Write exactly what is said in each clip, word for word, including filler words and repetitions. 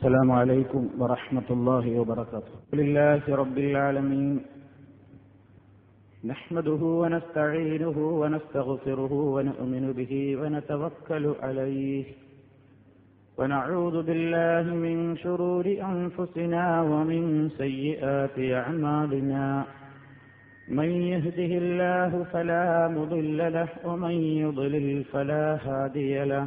السلام عليكم ورحمة الله وبركاته لله رب العالمين نحمده ونستعينه ونستغفره ونؤمن به ونتوكل عليه ونعوذ بالله من شرور أنفسنا ومن سيئات أعمالنا من يهده الله فلا مضل له ومن يضلل فلا هادي له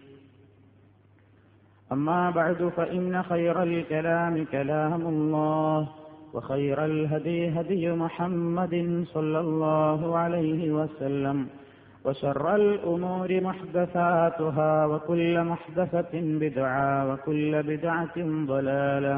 أما بعد فإن خير الكلام كلام الله وخير الهدي هدي محمد صلى الله عليه وسلم وشر الأمور محدثاتها وكل محدثة بدعة وكل بدعة ضلالة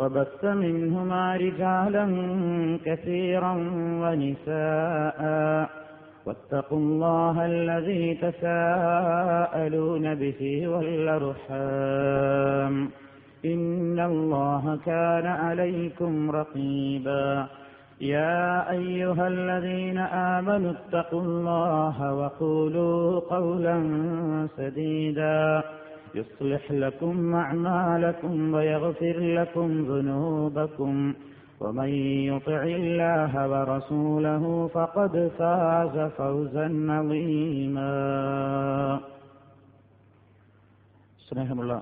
وبث منهما رجالا كثيرا ونساء واتقوا الله الذي تساءلون به والأرحام إن الله كان عليكم رقيبا يا أيها الذين آمنوا اتقوا الله وقولوا قولا سديدا يصلح لكم أعمالكم ويغفر لكم ذنوبكم ومن يطع الله ورسوله فقد فاز فوزا عظيما സ്നേഹമുള്ള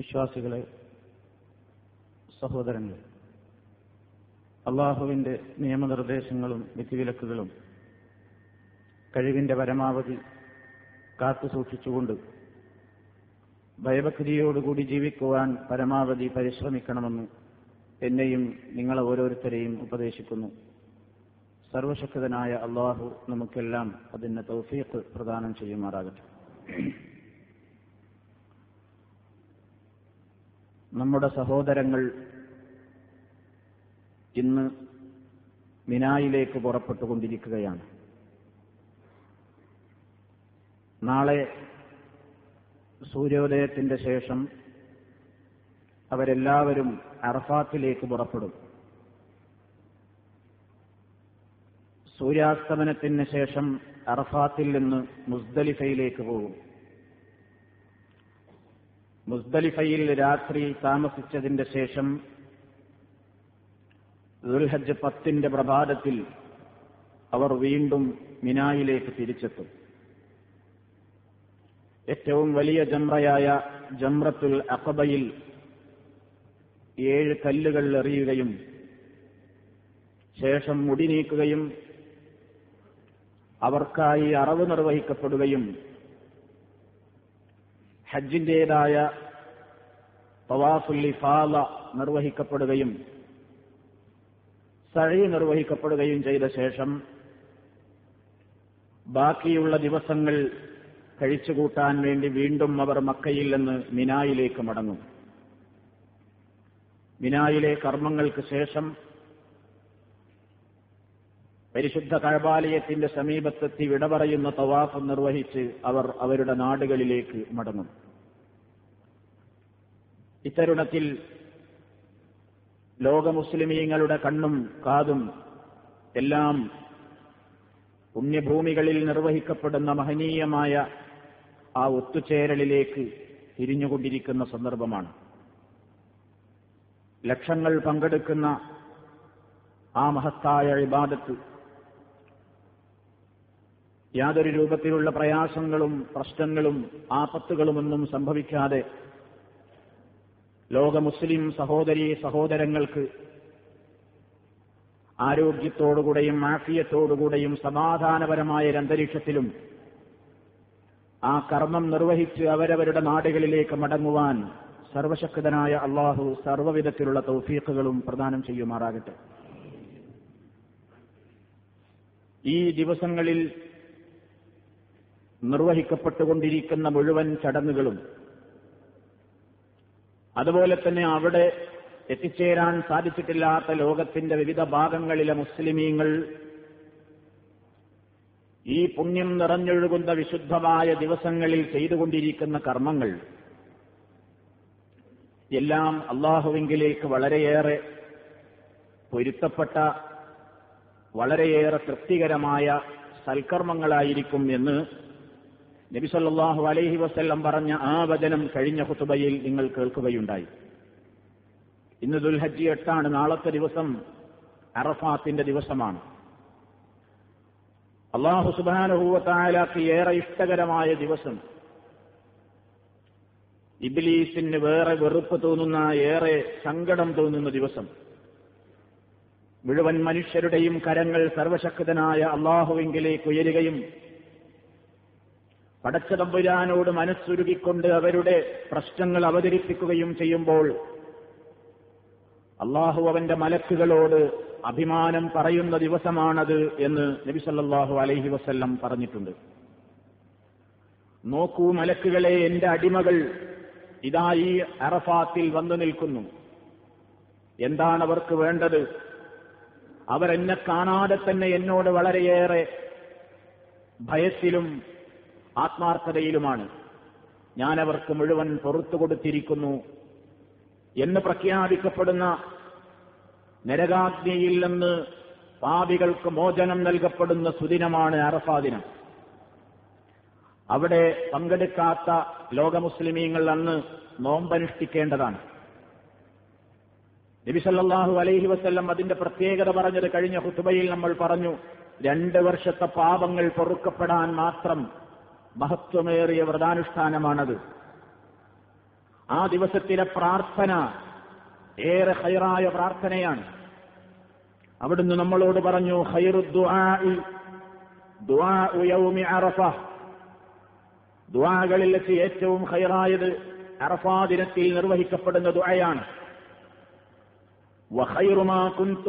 വിശ്വാസികളെ, സഹോദരങ്ങളെ, അള്ളാഹുവിന്റെ നിയമനിർദ്ദേശങ്ങളും വിധിവിലക്കുകളും കഴിവിന്റെ പരമാവധി കാത്തുസൂക്ഷിച്ചുകൊണ്ട് ഭയഭക്തിയോടുകൂടി ജീവിക്കുവാൻ പരമാവധി പരിശ്രമിക്കണമെന്ന് എന്നെയും നിങ്ങളെ ഓരോരുത്തരെയും ഉപദേശിക്കുന്നു. സർവശക്തനായ അള്ളാഹു നമുക്കെല്ലാം അതിന് തൗഫീഖ് പ്രദാനം ചെയ്യുമാറാകട്ടെ. നമ്മുടെ സഹോദരങ്ങൾ ഇന്ന് മിനായിലേക്ക് പുറപ്പെട്ടുകൊണ്ടിരിക്കുകയാണ്. നാളെ സൂര്യോദയത്തിന്റെ ശേഷം അവരെല്ലാവരും അറഫാത്തിലേക്ക് പുറപ്പെടും. സൂര്യാസ്തമനത്തിന് ശേഷം അറഫാത്തിൽ നിന്ന് മുസ്ദലിഫയിലേക്ക് പോകും. മുസ്ദലിഫയിൽ രാത്രി താമസിച്ചതിന്റെ ശേഷം ദുൽഹജ്ജ് പത്തിന്റെ പ്രഭാതത്തിൽ അവർ വീണ്ടും മിനായിലേക്ക് തിരിച്ചെത്തും. ഏറ്റവും വലിയ ജംറയായ ജംറത്തുൽ അഖബയിൽ ഏഴ് കല്ലുകൾ എറിയുകയും ശേഷം മുടി നീക്കുകയും അവർക്കായി അറവ് നിർവഹിക്കപ്പെടുകയും ഹജ്ജിന്റേതായ തവാഫുൽ ഇഫാദ നിർവഹിക്കപ്പെടുകയും സഅി നിർവഹിക്കപ്പെടുകയും ചെയ്ത ശേഷം ബാക്കിയുള്ള ദിവസങ്ങൾ കഴിച്ചുകൂട്ടാൻ വേണ്ടി വീണ്ടും അവർ മക്കയിൽ നിന്ന് മിനായിലേക്ക് മടങ്ങും. മിനായിലെ കർമ്മങ്ങൾക്ക് ശേഷം പരിശുദ്ധ കഅബാലയത്തിന്റെ സമീപത്തെത്തി വിട പറയുന്ന തവാഫ് നിർവഹിച്ച് അവർ അവരുടെ നാടുകളിലേക്ക് മടങ്ങും. ഇത്തരുണത്തിൽ ലോക മുസ്ലിമീങ്ങളുടെ കണ്ണും കാതും എല്ലാം പുണ്യഭൂമികളിൽ നിർവഹിക്കപ്പെടുന്ന മഹനീയമായ ആ ഒത്തുചേരലിലേക്ക് തിരിഞ്ഞുകൊണ്ടിരിക്കുന്ന സന്ദർഭമാണ്. ലക്ഷങ്ങൾ പങ്കെടുക്കുന്ന ആ മഹത്തായ ഇബാദത്ത് യാതൊരു രൂപത്തിലുള്ള പ്രയാസങ്ങളും പ്രശ്നങ്ങളും ആപത്തുകളുമൊന്നും സംഭവിക്കാതെ ലോക മുസ്ലിം സഹോദരീ സഹോദരങ്ങൾക്ക് ആരോഗ്യത്തോടുകൂടെയും ആഫിയത്തോടുകൂടെയും സമാധാനപരമായ ഒരന്തരീക്ഷത്തിലും ആ കർമ്മം നിർവഹിച്ച് അവരവരുടെ നാടുകളിലേക്ക് മടങ്ങുവാൻ സർവശക്തനായ അള്ളാഹു സർവ്വവിധത്തിലുള്ള തൗഫീഖുകളും പ്രദാനം ചെയ്യുമാറാകട്ടെ. ഈ ദിവസങ്ങളിൽ നിർവഹിക്കപ്പെട്ടുകൊണ്ടിരിക്കുന്ന മുഴുവൻ ചടങ്ങുകളും അതുപോലെ തന്നെ അവിടെ എത്തിച്ചേരാൻ സാധിച്ചിട്ടില്ലാത്ത ലോകത്തിന്റെ വിവിധ ഭാഗങ്ങളിലെ മുസ്ലിമീങ്ങൾ ഈ പുണ്യം നിറഞ്ഞൊഴുകുന്ന വിശുദ്ധമായ ദിവസങ്ങളിൽ ചെയ്തുകൊണ്ടിരിക്കുന്ന കർമ്മങ്ങൾ എല്ലാം അള്ളാഹുവിലേക്ക് വളരെയേറെ പൊരുത്തപ്പെട്ട വളരെയേറെ തൃപ്തികരമായ സൽക്കർമ്മങ്ങളായിരിക്കും എന്ന് നബി സല്ലല്ലാഹു അലൈഹി വസല്ലം പറഞ്ഞ ആ വചനം കഴിഞ്ഞ ഖുതുബയിൽ നിങ്ങൾ കേൾക്കുകയുണ്ടായി. ഇന്ന് ദുൽഹജ്ജ് എട്ടാണ്, നാളത്തെ ദിവസം അറഫാത്തിന്റെ ദിവസമാണ്. അല്ലാഹു സുബ്ഹാനഹു വ തആലക്ക് ഏറെ ഇഷ്ടകരമായ ദിവസം, ഇബ്ലീസിന് വേറെ വെറുപ്പ് തോന്നുന്ന, ഏറെ സങ്കടം തോന്നുന്ന ദിവസം, മുഴുവൻ മനുഷ്യരുടെയും കരങ്ങൾ സർവശക്തനായ അള്ളാഹുവിലേക്ക് ഉയരുകയും പടച്ച തമ്പുരാനോട് മനസ്സുരുകിക്കൊണ്ട് അവരുടെ പ്രശ്നങ്ങൾ അവതരിപ്പിക്കുകയും ചെയ്യുമ്പോൾ അള്ളാഹു അവന്റെ മലക്കുകളോട് അഭിമാനം പറയുന്ന ദിവസമാണത് എന്ന് നബി സല്ലല്ലാഹു അലൈഹി വസല്ലം പറഞ്ഞിട്ടുണ്ട്. നോക്കൂ മലക്കുകളെ, എന്റെ അടിമകൾ ഇതാ ഈ അറഫാത്തിൽ വന്നു നിൽക്കുന്നു. എന്താണ് അവർക്ക് വേണ്ടത്? അവരെന്നെ കാണാതെ തന്നെ എന്നോട് വളരെയേറെ ഭയത്തിലും ആത്മാർത്ഥതയിലുമാണ്. ഞാനവർക്ക് മുഴുവൻ പുറത്തു കൊടുത്തിരിക്കുന്നു എന്ന് പ്രഖ്യാപിക്കപ്പെടുന്ന നരകാഗ്നിയിൽ നിന്ന് പാപികൾക്ക് മോചനം നൽകപ്പെടുന്ന സുദിനമാണ് അറഫാ ദിനം. അവിടെ പങ്കെടുക്കാത്ത ലോക മുസ്ലിമീങ്ങൾ അന്ന് നോമ്പനുഷ്ഠിക്കേണ്ടതാണ്. നബി സല്ലല്ലാഹു അലൈഹി വസല്ലം അതിന്റെ പ്രത്യേകത പറഞ്ഞത് കഴിഞ്ഞ ഖുതുബയിൽ നമ്മൾ പറഞ്ഞു. രണ്ട് വർഷത്തെ പാപങ്ങൾ പൊറുക്കപ്പെടാൻ മാത്രം മഹത്വമേറിയ വ്രതാനുഷ്ഠാനമാണത്. ആ ദിവസത്തിലെ പ്രാർത്ഥന ഏറെ ഖൈറായ പ്രാർത്ഥനയാണ്. അവിടുന്ന് നമ്മളോട് പറഞ്ഞു, ഖൈറു ദുആഇ ദുആഉ യൗമി അറഫ, ദുആകളിൽ വെച്ച് ഏറ്റവും ഖൈറായത് അറഫാ ദിനത്തിൽ നിർവഹിക്കപ്പെടുന്ന ദുആയാണ്. وخير ما كنت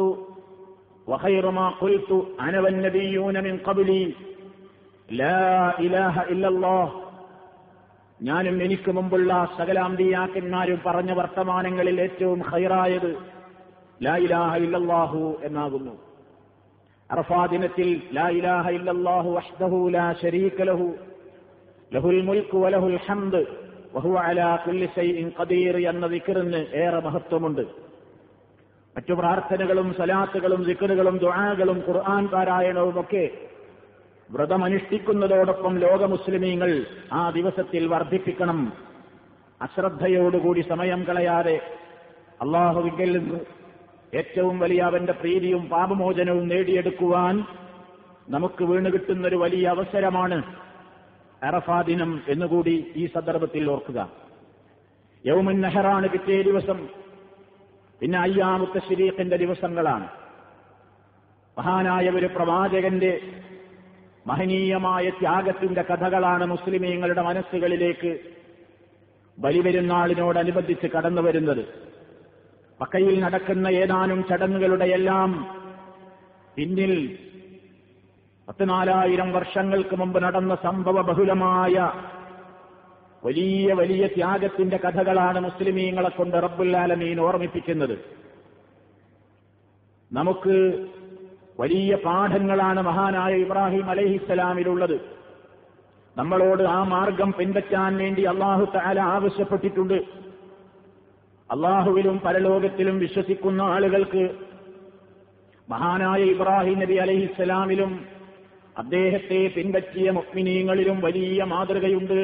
وخير ما قلت انا والنبيون من قبلي لا اله الا الله. ഞാനും എനിക്ക് മുമ്പുള്ള സകല അമ്പിയാക്കന്മാരും പറഞ്ഞ വർത്തമാനങ്ങളിൽ ഏറ്റവും ഖൈറായത് ലാ ഇലാഹ ഇല്ലല്ലാഹു എന്നാകുന്നു. അറഫാ ദിനത്തിൽ ലാ ഇലാഹ ഇല്ലല്ലാഹു വഹ്ദഹു ലാ ശരീക ലഹു ലഹുൽ മുൽക് വലഹുൽ ഹംദ് വഹുവ അലാ കുല്ലി ശൈഇൻ ഖദീർ എന്ന ദിക്റിന് ഏറെ മഹത്വമുണ്ട്. മറ്റു പ്രാർത്ഥനകളും സലാത്തുകളും ദിക്റുകളും ദുആകളും ഖുർആൻ പാരായണവും ഒക്കെ വ്രതമനുഷ്ഠിക്കുന്നതോടൊപ്പം ലോക മുസ്ലിമീങ്ങൾ ആ ദിവസത്തിൽ വർദ്ധിപ്പിക്കണം. അശ്രദ്ധയോടുകൂടി സമയം കളയാതെ അള്ളാഹുവിൽ നിന്ന് ഏറ്റവും വലിയ അവന്റെ പ്രീതിയും പാപമോചനവും നേടിയെടുക്കുവാൻ നമുക്ക് വീണുകിട്ടുന്നൊരു വലിയ അവസരമാണ് അറഫാ ദിനം എന്നുകൂടി ഈ സന്ദർഭത്തിൽ ഓർക്കുക. യൗമുൻ നഹറാണ് പിറ്റേ ദിവസം, പിന്നെ അയ്യാമുത്ത ശരീഖിന്റെ ദിവസങ്ങളാണ്. മഹാനായ ഒരു പ്രവാചകന്റെ മഹനീയമായ ത്യാഗത്തിന്റെ കഥകളാണ് മുസ്ലിമീങ്ങളുടെ മനസ്സുകളിലേക്ക് ബലിപെരുന്നാളിനോടനുബന്ധിച്ച് കടന്നു വരുന്നത്. മക്കയിൽ നടക്കുന്ന ഏതാനും ചടങ്ങുകളുടെയെല്ലാം പിന്നിൽ പത്തിനാലായിരം വർഷങ്ങൾക്ക് മുമ്പ് നടന്ന സംഭവ ബഹുലമായ വലിയ വലിയ ത്യാഗത്തിന്റെ കഥകളാണ് മുസ്ലിമീങ്ങളെ കൊണ്ട് റബ്ബുൽ ആലമീൻ ഓർമ്മിപ്പിക്കുന്നത്. നമുക്ക് വലിയ പാഠങ്ങളാണ് മഹാനായ ഇബ്രാഹിം അലൈഹിസ്സലാമിലുള്ളത്. നമ്മളോട് ആ മാർഗം പിൻപറ്റാൻ വേണ്ടി അല്ലാഹു തആല ആവശ്യപ്പെട്ടിട്ടുണ്ട്. അല്ലാഹുവിലും പരലോകത്തിലും വിശ്വസിക്കുന്ന ആളുകൾക്ക് മഹാനായ ഇബ്രാഹിം നബി അലൈഹിസ്സലാമിലും അദ്ദേഹത്തെ പിൻപറ്റിയ മുഅ്മിനീങ്ങളിലും വലിയ മാതൃകയുണ്ട്.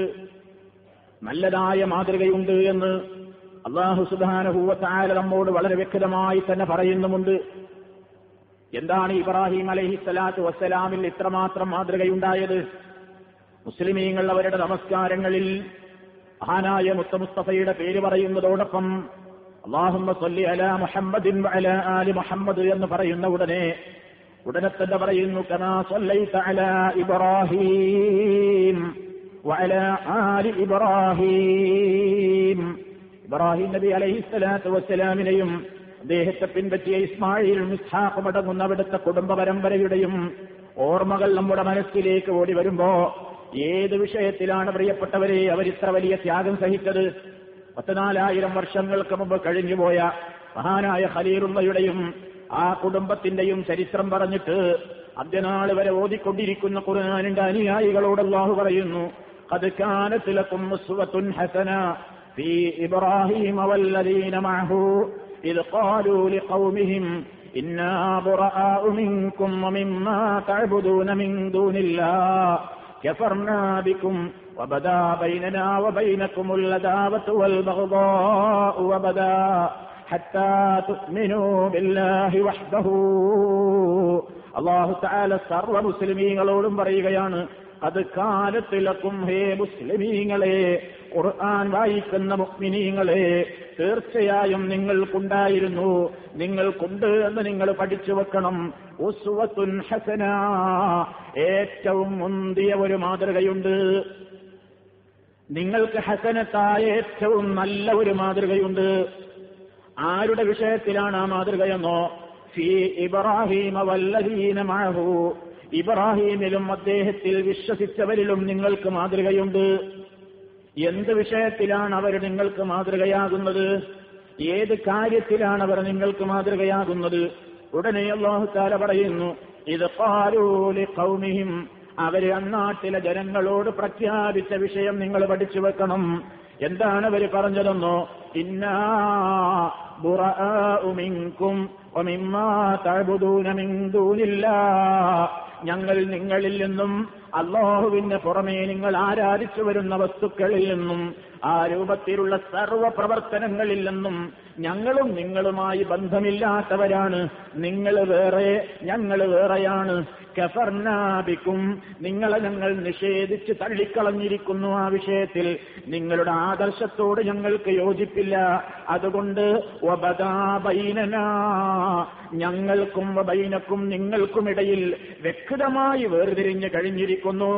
നല്ലതായ മാതൃകയുണ്ട് എന്ന് അല്ലാഹു സുബ്ഹാനഹു വ തആല നമ്മോട് വളരെ വ്യക്തമായി തന്നെ പറയുന്നുമുണ്ട്. എന്താണ് ഇബ്രാഹിം അലൈഹിസ്സലാത്തു വസ്സലാമിൽ ഇത്രമാത്രം മാതൃകയുണ്ടായത്? മുസ്ലിമീങ്ങൾ അവരുടെ നമസ്കാരങ്ങളിൽ മഹാനായ മുസ്തഫയുടെ പേര് പറയുന്നതോടൊപ്പം അല്ലാഹുമ്മ സ്വല്ലി അലാ മുഹമ്മദിൻ വഅലാ ആലി മുഹമ്മദ് എന്ന് പറയുന്ന ഉടനെ ഉടനെ തന്നെ പറയുന്നു കമാ സ്വല്ലൈത അലാ ഇബ്രാഹിം വഅലാ ആലി ഇബ്രാഹിം. ഇബ്രാഹിം നബി അലൈഹിസ്സലാത്തു വസ്സലാമിനെയും അദ്ദേഹത്തെ പിൻപറ്റിയ ഇസ്മായിൽ ഇസ്ഹാഖ് മടങ്ങുന്ന അവിടുത്തെ കുടുംബ പരമ്പരയുടെയും ഓർമ്മകൾ നമ്മുടെ മനസ്സിലേക്ക് ഓടി വരുമ്പോ ഏത് വിഷയത്തിലാണ് പ്രിയപ്പെട്ടവരെ അവരിത്ര വലിയ ത്യാഗം സഹിച്ചത്? പത്തിനാലായിരം വർഷങ്ങൾക്ക് മുമ്പ് കഴിഞ്ഞുപോയ മഹാനായ ഖലീലുള്ളയുടെയും ആ കുടുംബത്തിന്റെയും ചരിത്രം പറഞ്ഞിട്ട് അന്ത്യനാൾ വരെ ഓതിക്കൊണ്ടിരിക്കുന്ന ഖുർആനിന്റെ അനുയായികളോട് അല്ലാഹു പറയുന്നു ഖദ് കാനത് ലകും ഉസ്വത്തുൻ ഹസന ഫീ ഇബ്രാഹീമ വല്ലദീന മഅഹു ഇദ് ഖാലൂ ലിഖൗമിഹിം ഇന്നാ ബുറാഉ മിൻകും വമിമ്മാ തഅബുദൂന മിൻ ദൂനില്ലാഹ് കഫർനാ ബികും وبدا بيننا وبينكم العداوة والبغضاء وبدا حتى تؤمنوا بالله وحده. അല്ലാഹു തആല സർവ മുസ്ലിമീങ്ങളോടും പറയുകയാണ് ഖദ് കാനത് ലകും, ഹേ മുസ്ലിമീങ്ങളെ, ഖുർആൻ വായിക്കുന്ന മുഅ്മിനീങ്ങളെ, തീർച്ചയായും നിങ്ങൾക്കുണ്ടായിരുന്നു, നിങ്ങൾക്കുണ്ട് എന്ന് നിങ്ങൾ പഠിച്ചു വെക്കണം ഉസ്വത്തുൻ ഹസന, ഏറ്റവും മുന്തിയ ഒരു മാതൃകയുണ്ട്, നിങ്ങൾക്ക് ഹസനത്തായ ഏറ്റവും നല്ല ഒരു മാതൃകയുണ്ട്. ആരുടെ വിഷയത്തിലാണ് ആ മാതൃകയെന്നോ? ഫീ ഇബ്രാഹീമ വല്ലദീന മഅഹു, ഇബ്രാഹീമിലും അദ്ദേഹത്തിൽ വിശ്വസിച്ചവരിലും നിങ്ങൾക്ക് മാതൃകയുണ്ട്. എന്ത് വിഷയത്തിലാണ് അവർ നിങ്ങൾക്ക് മാതൃകയാകുന്നത്? ഏത് കാര്യത്തിലാണ് അവർ നിങ്ങൾക്ക് മാതൃകയാകുന്നത്? ഉടനെ അല്ലാഹു തആല പറയുന്നു ഇദ് ഖാലൂ ലിഖൗമിഹിം, അവര് അന്നാട്ടിലെ ജനങ്ങളോട് പ്രഖ്യാപിച്ച വിഷയം നിങ്ങൾ പഠിച്ചു വെക്കണം. എന്താണ് അവർ പറഞ്ഞതെന്നോ? ഇന്നാ ബുറാഉ മിൻകും വമിമ്മാ തഅബുദൂന മിൻ ദൂനില്ലാഹ്, ഞങ്ങൾ നിങ്ങളിൽ നിന്നും അല്ലാഹുവിന് പുറമേ നിങ്ങൾ ആരാധിച്ചു വരുന്ന വസ്തുക്കളിൽ നിന്നും ആ രൂപത്തിലുള്ള സർവ്വ പ്രവർത്തനങ്ങളിൽ നിന്നും ഞങ്ങളും നിങ്ങളുമായി ബന്ധമില്ലാത്തവരാണ്, നിങ്ങൾ വേറെ ഞങ്ങൾ വേറെയാണ്. കഫർനാ ബികും, നിങ്ങളെ ഞങ്ങൾ നിഷേധിച്ച് തള്ളിക്കളഞ്ഞിരിക്കുന്നു, ആ വിഷയത്തിൽ നിങ്ങളുടെ ആദർശത്തോട് ഞങ്ങൾക്ക് യോജിപ്പില്ല, അതുകൊണ്ട് വബദാ ബൈനനാ, ഞങ്ങൾക്കും ബൈനക്കും നിങ്ങൾക്കുമിടയിൽ വ്യക്തമായി വേർതിരിഞ്ഞു കഴിഞ്ഞിരിക്കുന്നു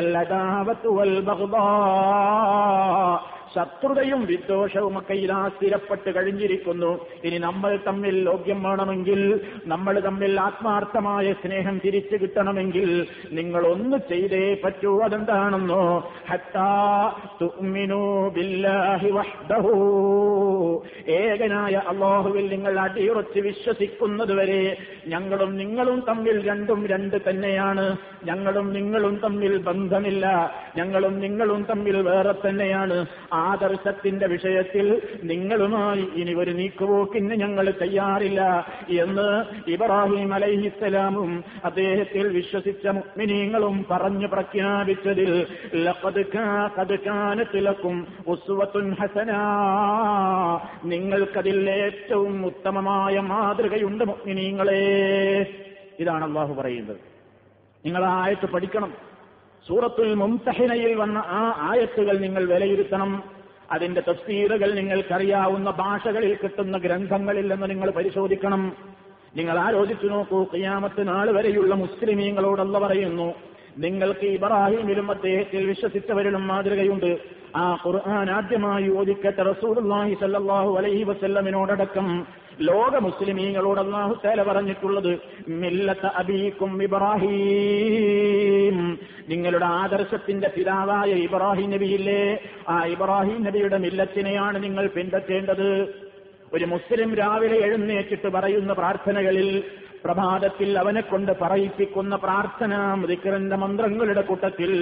അൽഅദാവതു വൽ ബഗ്ദാ, ശത്രുതയും വിദ്വേഷവുമൊക്കെ ഇതാ സ്ഥിരപ്പെട്ട് കഴിഞ്ഞിരിക്കുന്നു. ഇനി നമ്മൾ തമ്മിൽ ലോക്യം വേണമെങ്കിൽ, നമ്മൾ തമ്മിൽ ആത്മാർത്ഥമായ സ്നേഹം തിരിച്ചു കിട്ടണമെങ്കിൽ നിങ്ങൾ ഒന്ന് ചെയ്തേ പറ്റൂ. അതെന്താണെന്നോ? ഹത്താ തുഅ്മിനൂ ബില്ലാഹി വഹ്ദഹു, ഏകനായ അല്ലാഹുവിൽ നിങ്ങൾ അടിയുറച്ച് വിശ്വസിക്കുന്നതുവരെ ഞങ്ങളും നിങ്ങളും തമ്മിൽ രണ്ടും രണ്ട് തന്നെയാണ്, ഞങ്ങളും നിങ്ങളും തമ്മിൽ ബന്ധമില്ല, ഞങ്ങളും നിങ്ങളും തമ്മിൽ വേറെ തന്നെയാണ്. ആദർശത്തിന്റെ വിഷയത്തിൽ നിങ്ങളുമായി ഇനി ഒരു നീക്കുപോക്കിന് ഞങ്ങൾ തയ്യാറില്ല എന്ന് ഇബ്രാഹിം അലൈഹിസ്സലാമും അദ്ദേഹത്തിൽ വിശ്വസിച്ച മുഅ്മിനീങ്ങളും പറഞ്ഞു പ്രഖ്യാപിച്ചതിൽ ലഖദ് കാനത് ലകും ഉസ്വത്തുൻ ഹസന, നിങ്ങൾക്കതിൽ ഏറ്റവും ഉത്തമമായ മാതൃകയുണ്ട് മുഅ്മിനീങ്ങളെ. ഇതാണ് അല്ലാഹു പറയുന്നത്. നിങ്ങൾ ആ ആയത്ത് പഠിക്കണം. സൂറത്തുൽ മുംതഹിനയിൽ വന്ന ആ ആയത്തുകൾ നിങ്ങൾ വിലയിരുത്തണം. അതിന്റെ തഫ്സീറുകൾ നിങ്ങൾക്കറിയാവുന്ന ഭാഷകളിൽ കിട്ടുന്ന ഗ്രന്ഥങ്ങളിൽ നിന്ന് നിങ്ങൾ പരിശോധിക്കണം. നിങ്ങൾ ആലോചിച്ചു നോക്കൂ, ഖിയാമത്ത് നാൾ വരെയുള്ള മുസ്ലിമീങ്ങളോടല്ല പറയുന്നു നിങ്ങൾക്ക് ഇബ്രാഹിമിലും അദ്ദേഹത്തിൽ വിശ്വസിച്ചവരിലും മാതൃകയുണ്ട്. ആ ഖുർആൻ ആദ്യമായി ഓതിക്കട്ടെ റസൂലുള്ളാഹി സ്വല്ലല്ലാഹു അലൈഹി വസല്ലമിനോടടക്കം ലോക മുസ്ലിമീങ്ങളോട് അല്ലാഹു തആല പറഞ്ഞിട്ടുള്ളത് മില്ലത അബീകും ഇബ്രാഹീം, നിങ്ങളുടെ ആദർശത്തിന്റെ പിതാവായ ഇബ്രാഹിം നബിയില്ലേ, ആ ഇബ്രാഹിം നബിയുടെ മില്ലത്തിനെയാണ് നിങ്ങൾ പിന്തുടരേണ്ടത്. ഒരു മുസ്ലിം രാവിലെ എഴുന്നേറ്റിട്ട് പറയുന്ന പ്രാർത്ഥനകളിൽ, പ്രഭാതത്തിൽ അവനെ കൊണ്ട് പറയിപ്പിക്കുന്ന പ്രാർത്ഥനാ ദിക്റിന്റെ മന്ത്രങ്ങളുടെ കൂട്ടത്തിൽ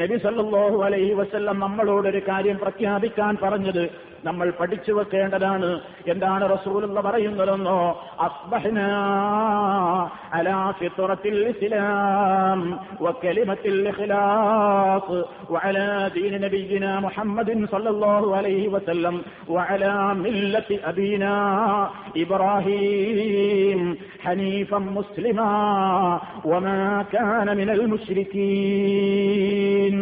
നബി സല്ലല്ലാഹു അലൈഹി വസല്ലം നമ്മളോടൊരു കാര്യം പ്രഖ്യാപിക്കാൻ പറഞ്ഞത് നമ്മൾ പഠിച്ചു വെക്കേണ്ടതാണ്. എന്താണ് റസൂലുള്ള പറയുന്നതെന്നോ, അസ്ബഹ്നാ അലാ ഫിത്രത്തിൽ ഇസ്ലാം വകലിമത്തിൽ ഇഖ്ലാസ് വഅലാ ദീനി നബിയിനാ മുഹമ്മദിൻ സല്ലല്ലാഹു അലൈഹി വസല്ലം വഅലാ മില്ലത്തി അബീനാ ഇബ്രാഹീം ഹനീഫൻ മുസ്ലിമാ വമാ കാന മിനൽ മുശ്രികീൻ.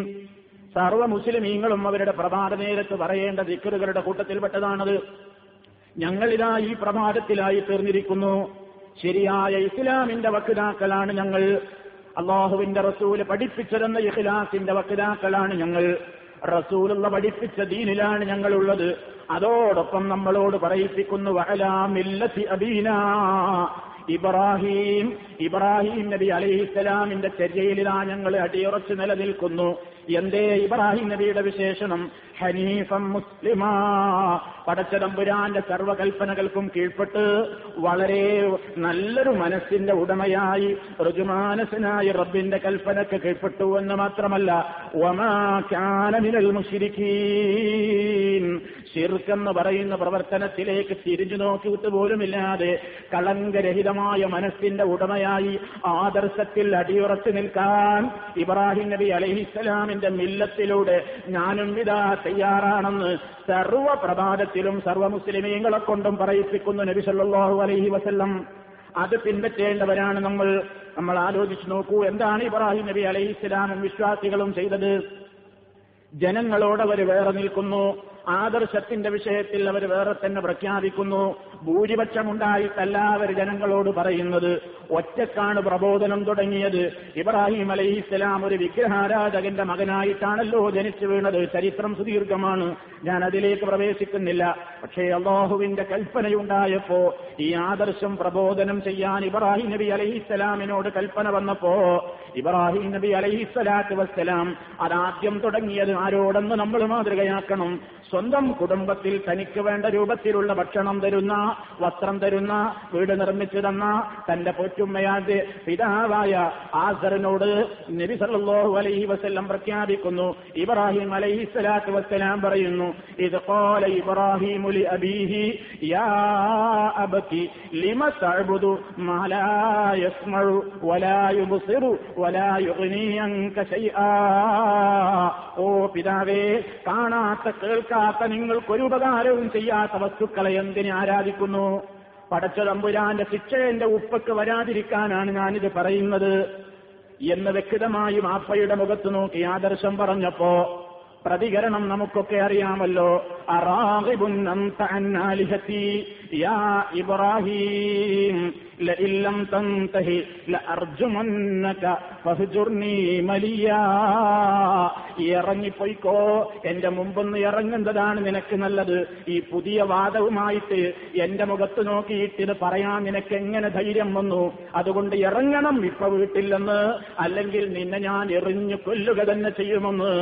സർവ്വ മുസ്ലിമീങ്ങളും അവരുടെ പ്രഭാത നേരത്ത് പറയേണ്ട ദിക്റുകളുടെ കൂട്ടത്തിൽപ്പെട്ടതാണത്. ഞങ്ങളിതാ ഈ പ്രഭാതത്തിലായി തീർന്നിരിക്കുന്നു. ശരിയായ ഇസ്ലാമിന്റെ വക്താക്കളാണ് ഞങ്ങൾ. അള്ളാഹുവിന്റെ റസൂല് പഠിപ്പിച്ചതെന്ന ഇഖ്ലാസിന്റെ വക്താക്കളാണ് ഞങ്ങൾ. റസൂലുള്ള പഠിപ്പിച്ച ദീനിലാണ് ഞങ്ങളുള്ളത്. അതോടൊപ്പം നമ്മളോട് പറയിപ്പിക്കുന്നു വഅലാ മില്ലത്തി അബീനാ ഇബ്രാഹീം, ഇബ്രാഹിം നബി അലൈഹിസ്സലാമിന്റെ ചര്യയിലാ ഞങ്ങൾ അടിയുറച്ചു നിലനിൽക്കുന്നു. എന്തേ ഇബ്രാഹിം നബിയുടെ വിശേഷണം? ഹനീഫം മുസ്ലിമാ, പടച്ചതമ്പുരാന്റെ സർവകൽപ്പനകൾക്കും കീഴ്പ്പെട്ട് വളരെ നല്ലൊരു മനസ്സിന്റെ ഉടമയായി ഋജുമാനസനായി റബ്ബിന്റെ കൽപ്പനക്ക് കീഴ്പ്പെട്ടു എന്ന് മാത്രമല്ല, വമാ കാന മിനൽ മുശ്രികീൻ, ശിർക്കെന്ന് പറയുന്ന പ്രവർത്തനത്തിലേക്ക് തിരിഞ്ഞു നോക്കിയിട്ട് പോലുമില്ലാതെ കളങ്കരഹിതമായ മനസ്സിന്റെ ഉടമയായി ആദർശത്തിൽ അടിയുറച്ചു നിൽക്കാൻ ഇബ്രാഹിം നബി അലൈഹിസ്സലാമിന്റെ മില്ലത്തിലൂടെ ഞാനും ഇതാ തയ്യാറാണെന്ന് സർവ്വ പ്രഭാതത്തിലും സർവ്വ മുസ്ലിമീങ്ങളെ കൊണ്ടും പറയിപ്പിക്കുന്നു നബി സല്ലല്ലാഹു അലൈഹി വസല്ലം. അത് പിൻപറ്റേണ്ടവരാണ് നമ്മൾ. നമ്മൾ ആലോചിച്ചു നോക്കൂ, എന്താണ് ഇബ്രാഹിം നബി അലൈഹിസ്സലാമും വിശ്വാസികളും ചെയ്തത്? ജനങ്ങളോട് അവർ വേറെ നിൽക്കുന്നു, ആദർശത്തിന്റെ വിഷയത്തിൽ അവർ വേറെ തന്നെ പ്രഖ്യാപിക്കുന്നു. ഭൂരിപക്ഷമുണ്ടായിട്ടല്ല അവർ ജനങ്ങളോട് പറയുന്നത്. ഒറ്റക്കാണ് പ്രബോധനം തുടങ്ങിയത്. ഇബ്രാഹിം അലൈഹിസ്സലാം ഒരു വിഗ്രഹാരാധകന്റെ മകനായിട്ടാണല്ലോ ജനിച്ചു വീണത്. ചരിത്രം സുദീർഘമാണ്, ഞാൻ അതിലേക്ക് പ്രവേശിക്കുന്നില്ല. പക്ഷേ അള്ളാഹുവിന്റെ കൽപ്പനയുണ്ടായപ്പോ ഈ ആദർശം പ്രബോധനം ചെയ്യാൻ ഇബ്രാഹിം നബി അലൈഹിസ്സലാമിനോട് കൽപ്പന വന്നപ്പോ ഇബ്രാഹിം നബി അലൈഹിസ്സലാത്തു വസ്സലാം അതാദ്യം തുടങ്ങിയത് ആരോടെന്ന് നമ്മൾ മാതൃകയാക്കണം. സ്വന്തം കുടുംബത്തിൽ തനിക്ക് വേണ്ട രൂപത്തിലുള്ള ഭക്ഷണം തരുന്ന, വസ്ത്രം തരുന്ന, വീട് നിർമ്മിച്ചു തന്ന തന്റെ പൊറ്റുമ്മയായ പിതാവായ ആസറിനോട് നബി സല്ലല്ലാഹു അലൈഹി വസല്ലം പ്രഖ്യാപിക്കുന്നു. ഇബ്രാഹിം അലൈഹിസ്സലാത്തു വസ്സലാം പറയുന്നു, ഇദ് ഖാല ഇബ്രാഹിമു ലി അബീഹി യാ അബതി ലിമ തഅബുദു മാ ലാ യസ്മഉ വലാ യുബ്സിറു വലാ യുഗ്നി അൻക ശൈആ. ഓ പിതാവേ, കാണാത്ത കേൾക്കാത്ത നിങ്ങൾക്കൊരു ഉപകാരവും ചെയ്യാത്ത വസ്തുക്കളെ എന്തിനെ ആരാധിക്കുന്നു? പടച്ച തമ്പുരാന്റെ ശിക്ഷ എന്റെ ഉപ്പക്ക് വരാതിരിക്കാനാണ് ഞാനിത് പറയുന്നത് എന്ന് വ്യക്തമായും ആപ്പയുടെ മുഖത്ത് നോക്കി ആദർശം പറഞ്ഞപ്പോ പ്രതികരണം നമുക്കൊക്കെ അറിയാമല്ലോ. അറാഗിബുൻ അൻത അൻ ആലിഹതി യാ ഇബ്രാഹീം ലഇൻ ലം തൻതഹി ലഅർജുമന്നക ഫഹ്ജുർനി മലിയാ. ഇറങ്ങിപ്പോയിക്കോ, എന്റെ മുമ്പൊന്ന് ഇറങ്ങുന്നതാണ് നിനക്ക് നല്ലത്. ഈ പുതിയ വാദവുമായിട്ട് എന്റെ മുഖത്ത് നോക്കിയിട്ട് ഇത് പറയാൻ നിനക്ക് എങ്ങനെ ധൈര്യം വന്നു? അതുകൊണ്ട് ഇറങ്ങണം ഇപ്പൊ വീട്ടില്ലെന്ന്, അല്ലെങ്കിൽ നിന്നെ ഞാൻ എറിഞ്ഞു കൊല്ലുക തന്നെ ചെയ്യുമെന്ന്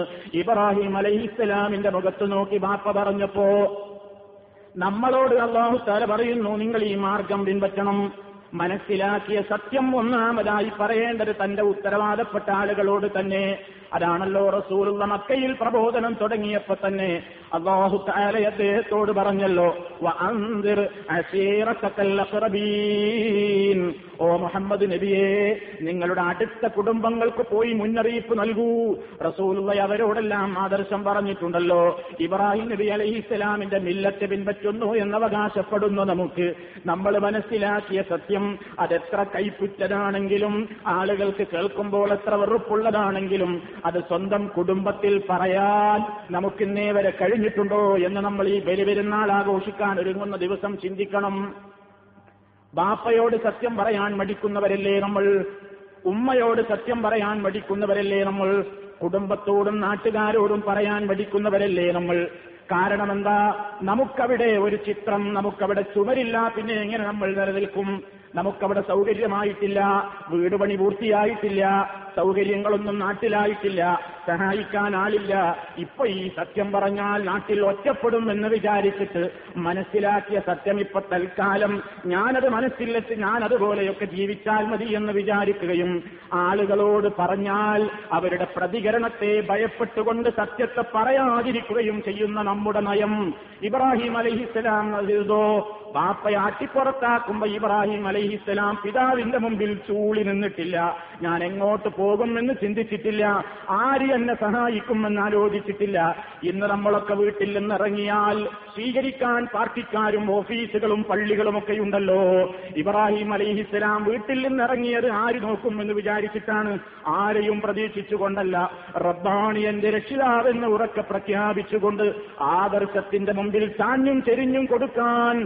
ഇബ്രാഹിം അലൈഹിസ്സലാമിന്റെ മുഖത്ത് നോക്കി ബാപ്പ പറഞ്ഞപ്പോ നമ്മളോട് അല്ലാഹു തആല പറയുന്നു, നിങ്ങൾ ഈ മാർഗം പിൻപറ്റണം. മനസ്സിലാക്കിയ സത്യം ഒന്നാമതായി പറയേണ്ടത് തന്റെ ഉത്തരവാദപ്പെട്ട ആളുകളോട് തന്നെ. അതാണല്ലോ റസൂലുള്ള മക്കയിൽ പ്രബോധനം തുടങ്ങിയപ്പോൾ തന്നെ അല്ലാഹു തആല അദ്ദേഹത്തോട് പറഞ്ഞല്ലോ, വഅൻദിർ അശീറതകൽ അഖ്റബീൻ. ഓ മുഹമ്മദ് നബിയെ, നിങ്ങളുടെ അടുത്ത കുടുംബങ്ങൾക്ക് പോയി മുന്നറിയിപ്പ് നൽകൂ. റസൂലുള്ള അവരോടെല്ലാം ആദർശം പറഞ്ഞിട്ടുണ്ടല്ലോ. ഇബ്രാഹിം നബി അലൈഹിസ്സലാമിന്റെ മില്ലത്ത് പിൻപറ്റുന്നു എന്നവകാശപ്പെടുന്നു നമുക്ക്. നമ്മൾ മനസ്സിലാക്കിയ സത്യം അതെത്ര കൈപ്പുറ്റതാണെങ്കിലും, ആളുകൾക്ക് കേൾക്കുമ്പോൾ എത്ര വെറുപ്പുള്ളതാണെങ്കിലും, അത് സ്വന്തം കുടുംബത്തിൽ പറയാൻ നമുക്കിന്നേ വരെ കഴിഞ്ഞിട്ടുണ്ടോ എന്ന് നമ്മൾ ഈ ബലിപെരുന്നാൾ ആഘോഷിക്കാൻ ഒരുങ്ങുന്ന ദിവസം ചിന്തിക്കണം. ബാപ്പയോട് സത്യം പറയാൻ മടിക്കുന്നവരല്ലേ നമ്മൾ? ഉമ്മയോട് സത്യം പറയാൻ മടിക്കുന്നവരല്ലേ നമ്മൾ? കുടുംബത്തോടും നാട്ടുകാരോടും പറയാൻ മടിക്കുന്നവരല്ലേ നമ്മൾ? കാരണം എന്താ, നമുക്കവിടെ ഒരു ചിത്രം, നമുക്കവിടെ ചുമരില്ല, പിന്നെ എങ്ങനെ നമ്മൾ നിലനിൽക്കും? നമുക്കവിടെ സൗകര്യമായിട്ടില്ല, വീട് പണി പൂർത്തിയായിട്ടില്ല, സൗകര്യങ്ങളൊന്നും നാട്ടിലായിട്ടില്ല, സഹായിക്കാൻ ആളില്ല. ഇപ്പൊ ഈ സത്യം പറഞ്ഞാൽ നാട്ടിൽ ഒറ്റപ്പെടും എന്ന് വിചാരിച്ചിട്ട് മനസ്സിലാക്കിയ സത്യം ഇപ്പൊ തൽക്കാലം ഞാനത് മനസ്സിലെത്തി ഞാൻ അതുപോലെയൊക്കെ ജീവിച്ചാൽ മതി എന്ന് വിചാരിക്കുകയും ആളുകളോട് പറഞ്ഞാൽ അവരുടെ പ്രതികരണത്തെ ഭയപ്പെട്ടുകൊണ്ട് സത്യത്തെ പറയാതിരിക്കുകയും ചെയ്യുന്ന നമ്മുടെ നയം ഇബ്രാഹിം അലൈഹിസ്സലാം അതിൽതോ ബാപ്പയെ ആട്ടിപ്പുറത്താക്കുമ്പോ ഇബ്രാഹിം അലൈഹിസ്സലാം പിതാവിന്റെ മുമ്പിൽ ചൂളി നിന്നിട്ടില്ല, ഞാൻ എങ്ങോട്ട് പോകും എന്ന് ചിന്തിച്ചിട്ടില്ല, ആര് എന്നെ സഹായിക്കുമെന്ന് ആലോചിച്ചിട്ടില്ല. ഇന്ന് നമ്മളൊക്കെ വീട്ടിൽ നിന്നിറങ്ങിയാൽ സ്വീകരിക്കാൻ പാർട്ടിക്കാരും ഓഫീസുകളും പള്ളികളുമൊക്കെ ഉണ്ടല്ലോ. ഇബ്രാഹിം അലൈഹിസ്സലാം വീട്ടിൽ നിന്നിറങ്ങിയത് ആര് നോക്കുമെന്ന് വിചാരിച്ചിട്ടാണ്, ആരെയും പ്രതീക്ഷിച്ചുകൊണ്ടല്ല, റബ്ബാണി എന്റെ രക്ഷിതാവെന്ന് ഉറക്കെ പ്രഖ്യാപിച്ചുകൊണ്ട് ആദർശത്തിന്റെ മുമ്പിൽ ചാഞ്ഞും ചെരിഞ്ഞും കൊടുക്കാൻ